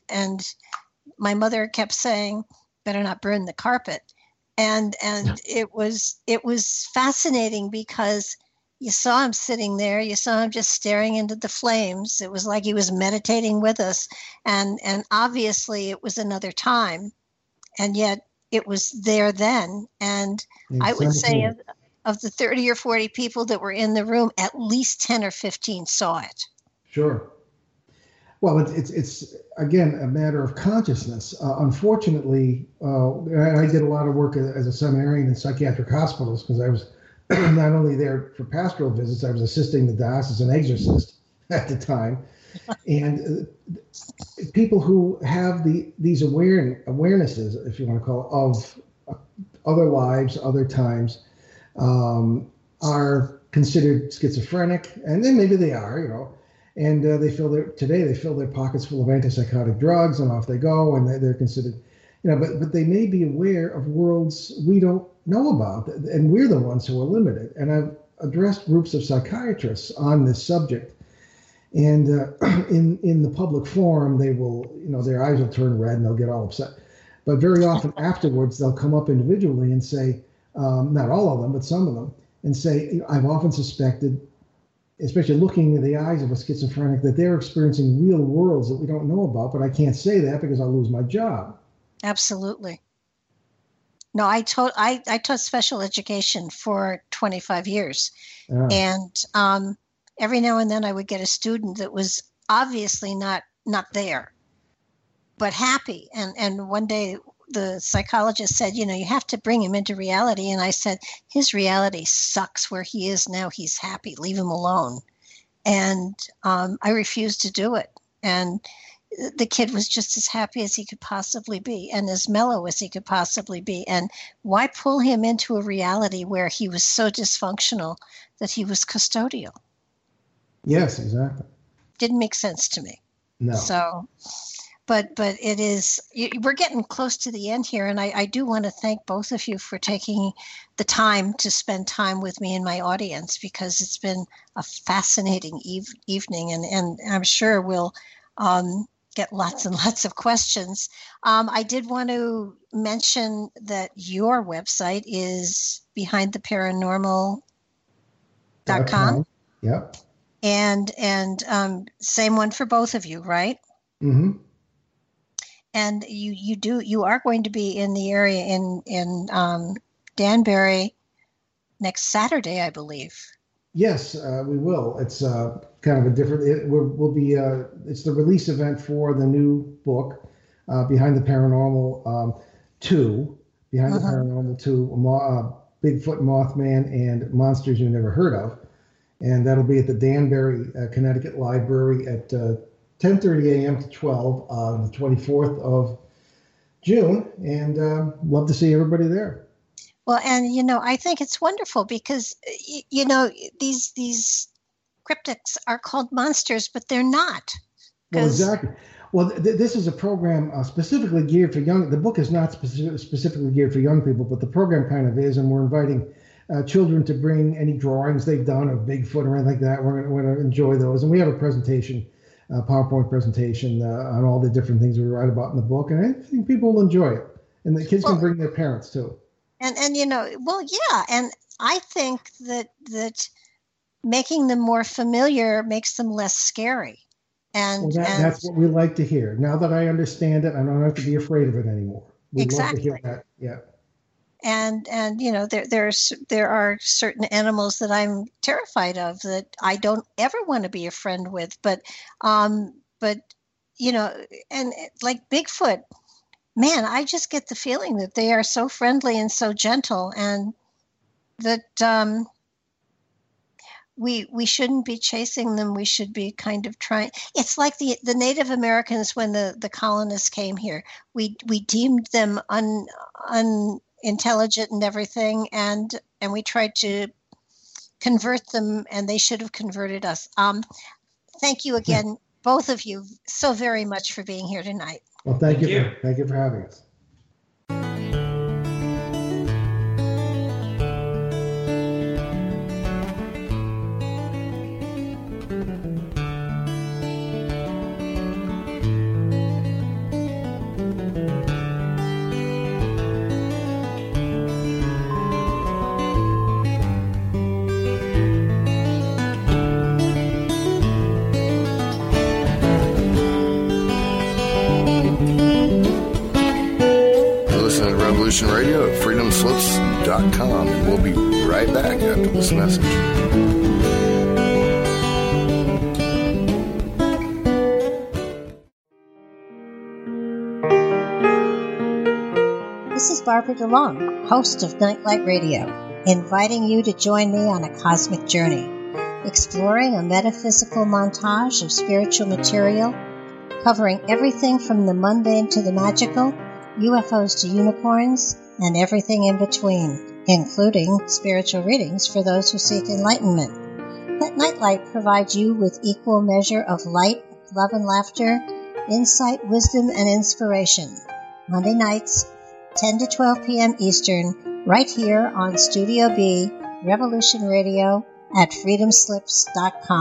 And my mother kept saying, "Better not burn the carpet," and it was fascinating because you saw him sitting there, you saw him just staring into the flames. It was like he was meditating with us, and obviously it was another time, and yet it was there then. And exactly. I would say of the 30 or 40 people that were in the room, at least 10 or 15 saw it. Sure. Well, it's again a matter of consciousness. Unfortunately, I did a lot of work as a seminarian in psychiatric hospitals because I was not only there for pastoral visits, I was assisting the diocesan exorcist at the time. And people who have these awarenesses, if you want to call it, of other lives, other times, are considered schizophrenic, and then maybe they are, you know, and they fill their pockets full of antipsychotic drugs, and off they go, and they're considered, you know, but they may be aware of worlds we don't know about, and we're the ones who are limited. And I've addressed groups of psychiatrists on this subject, and in the public forum, they will, you know, their eyes will turn red and they'll get all upset. But very often afterwards, they'll come up individually and say, not all of them, but some of them, and say, I've often suspected, especially looking in the eyes of a schizophrenic, that they're experiencing real worlds that we don't know about, but I can't say that because I'll lose my job. Absolutely. No, I taught special education for 25 years. Yeah. And every now and then I would get a student that was obviously not there, but happy. And one day the psychologist said, you know, you have to bring him into reality. And I said, his reality sucks where he is now. He's happy. Leave him alone. And I refused to do it. And the kid was just as happy as he could possibly be and as mellow as he could possibly be. And why pull him into a reality where he was so dysfunctional that he was custodial? Yes, exactly. Didn't make sense to me. No. So, but it is, we're getting close to the end here. And I do want to thank both of you for taking the time to spend time with me and my audience, because it's been a fascinating evening. And I'm sure we'll, get lots and lots of questions. I did want to mention that your website is behindtheparanormal.com. Yep. And same one for both of you, right? Mm-hmm. And you are going to be in the area in Danbury next Saturday, I believe. Yes, we will. It's kind of a different. It's the release event for the new book, Behind the Paranormal 2, Behind the Paranormal 2, Bigfoot, Mothman, and Monsters You Never Heard of, and that'll be at the Danbury, Connecticut Library at 10:30 a.m. to 12 on the 24th of June, and love to see everybody there. Well, and, you know, I think it's wonderful because, you know, these cryptids are called monsters, but they're not. Well, exactly. Well, this is a program specifically geared for young. The book is not specifically geared for young people, but the program kind of is. And we're inviting children to bring any drawings they've done of Bigfoot or anything like that. We're going to enjoy those. And we have a presentation, PowerPoint presentation on all the different things we write about in the book. And I think people will enjoy it. And the kids can bring their parents, too. And you know, well, yeah, and I think that making them more familiar makes them less scary. And, well, that's what we like to hear. Now that I understand it, I don't have to be afraid of it anymore. We exactly. Love to hear that. Yeah. And you know, there are certain animals that I'm terrified of that I don't ever want to be a friend with. But you know, and like Bigfoot. Man, I just get the feeling that they are so friendly and so gentle, and that we shouldn't be chasing them. We should be kind of trying. It's like the Native Americans when the colonists came here. We deemed them unintelligent and everything, and we tried to convert them, and they should have converted us. Thank you again, both of you, so very much for being here tonight. Well, thank you. Thank you for having us. Radio at FreedomSlips.com. And we'll be right back after this message. This is Barbara DeLong, host of Nightlight Radio, inviting you to join me on a cosmic journey. exploring a metaphysical montage of spiritual material, covering everything from the mundane to the magical, UFOs to unicorns, and everything in between, including spiritual readings for those who seek enlightenment. Let Nightlight provide you with equal measure of light, love and laughter, insight, wisdom, and inspiration. Monday nights, 10 to 12 p.m. Eastern, right here on Studio B, Revolution Radio, at FreedomSlips.com.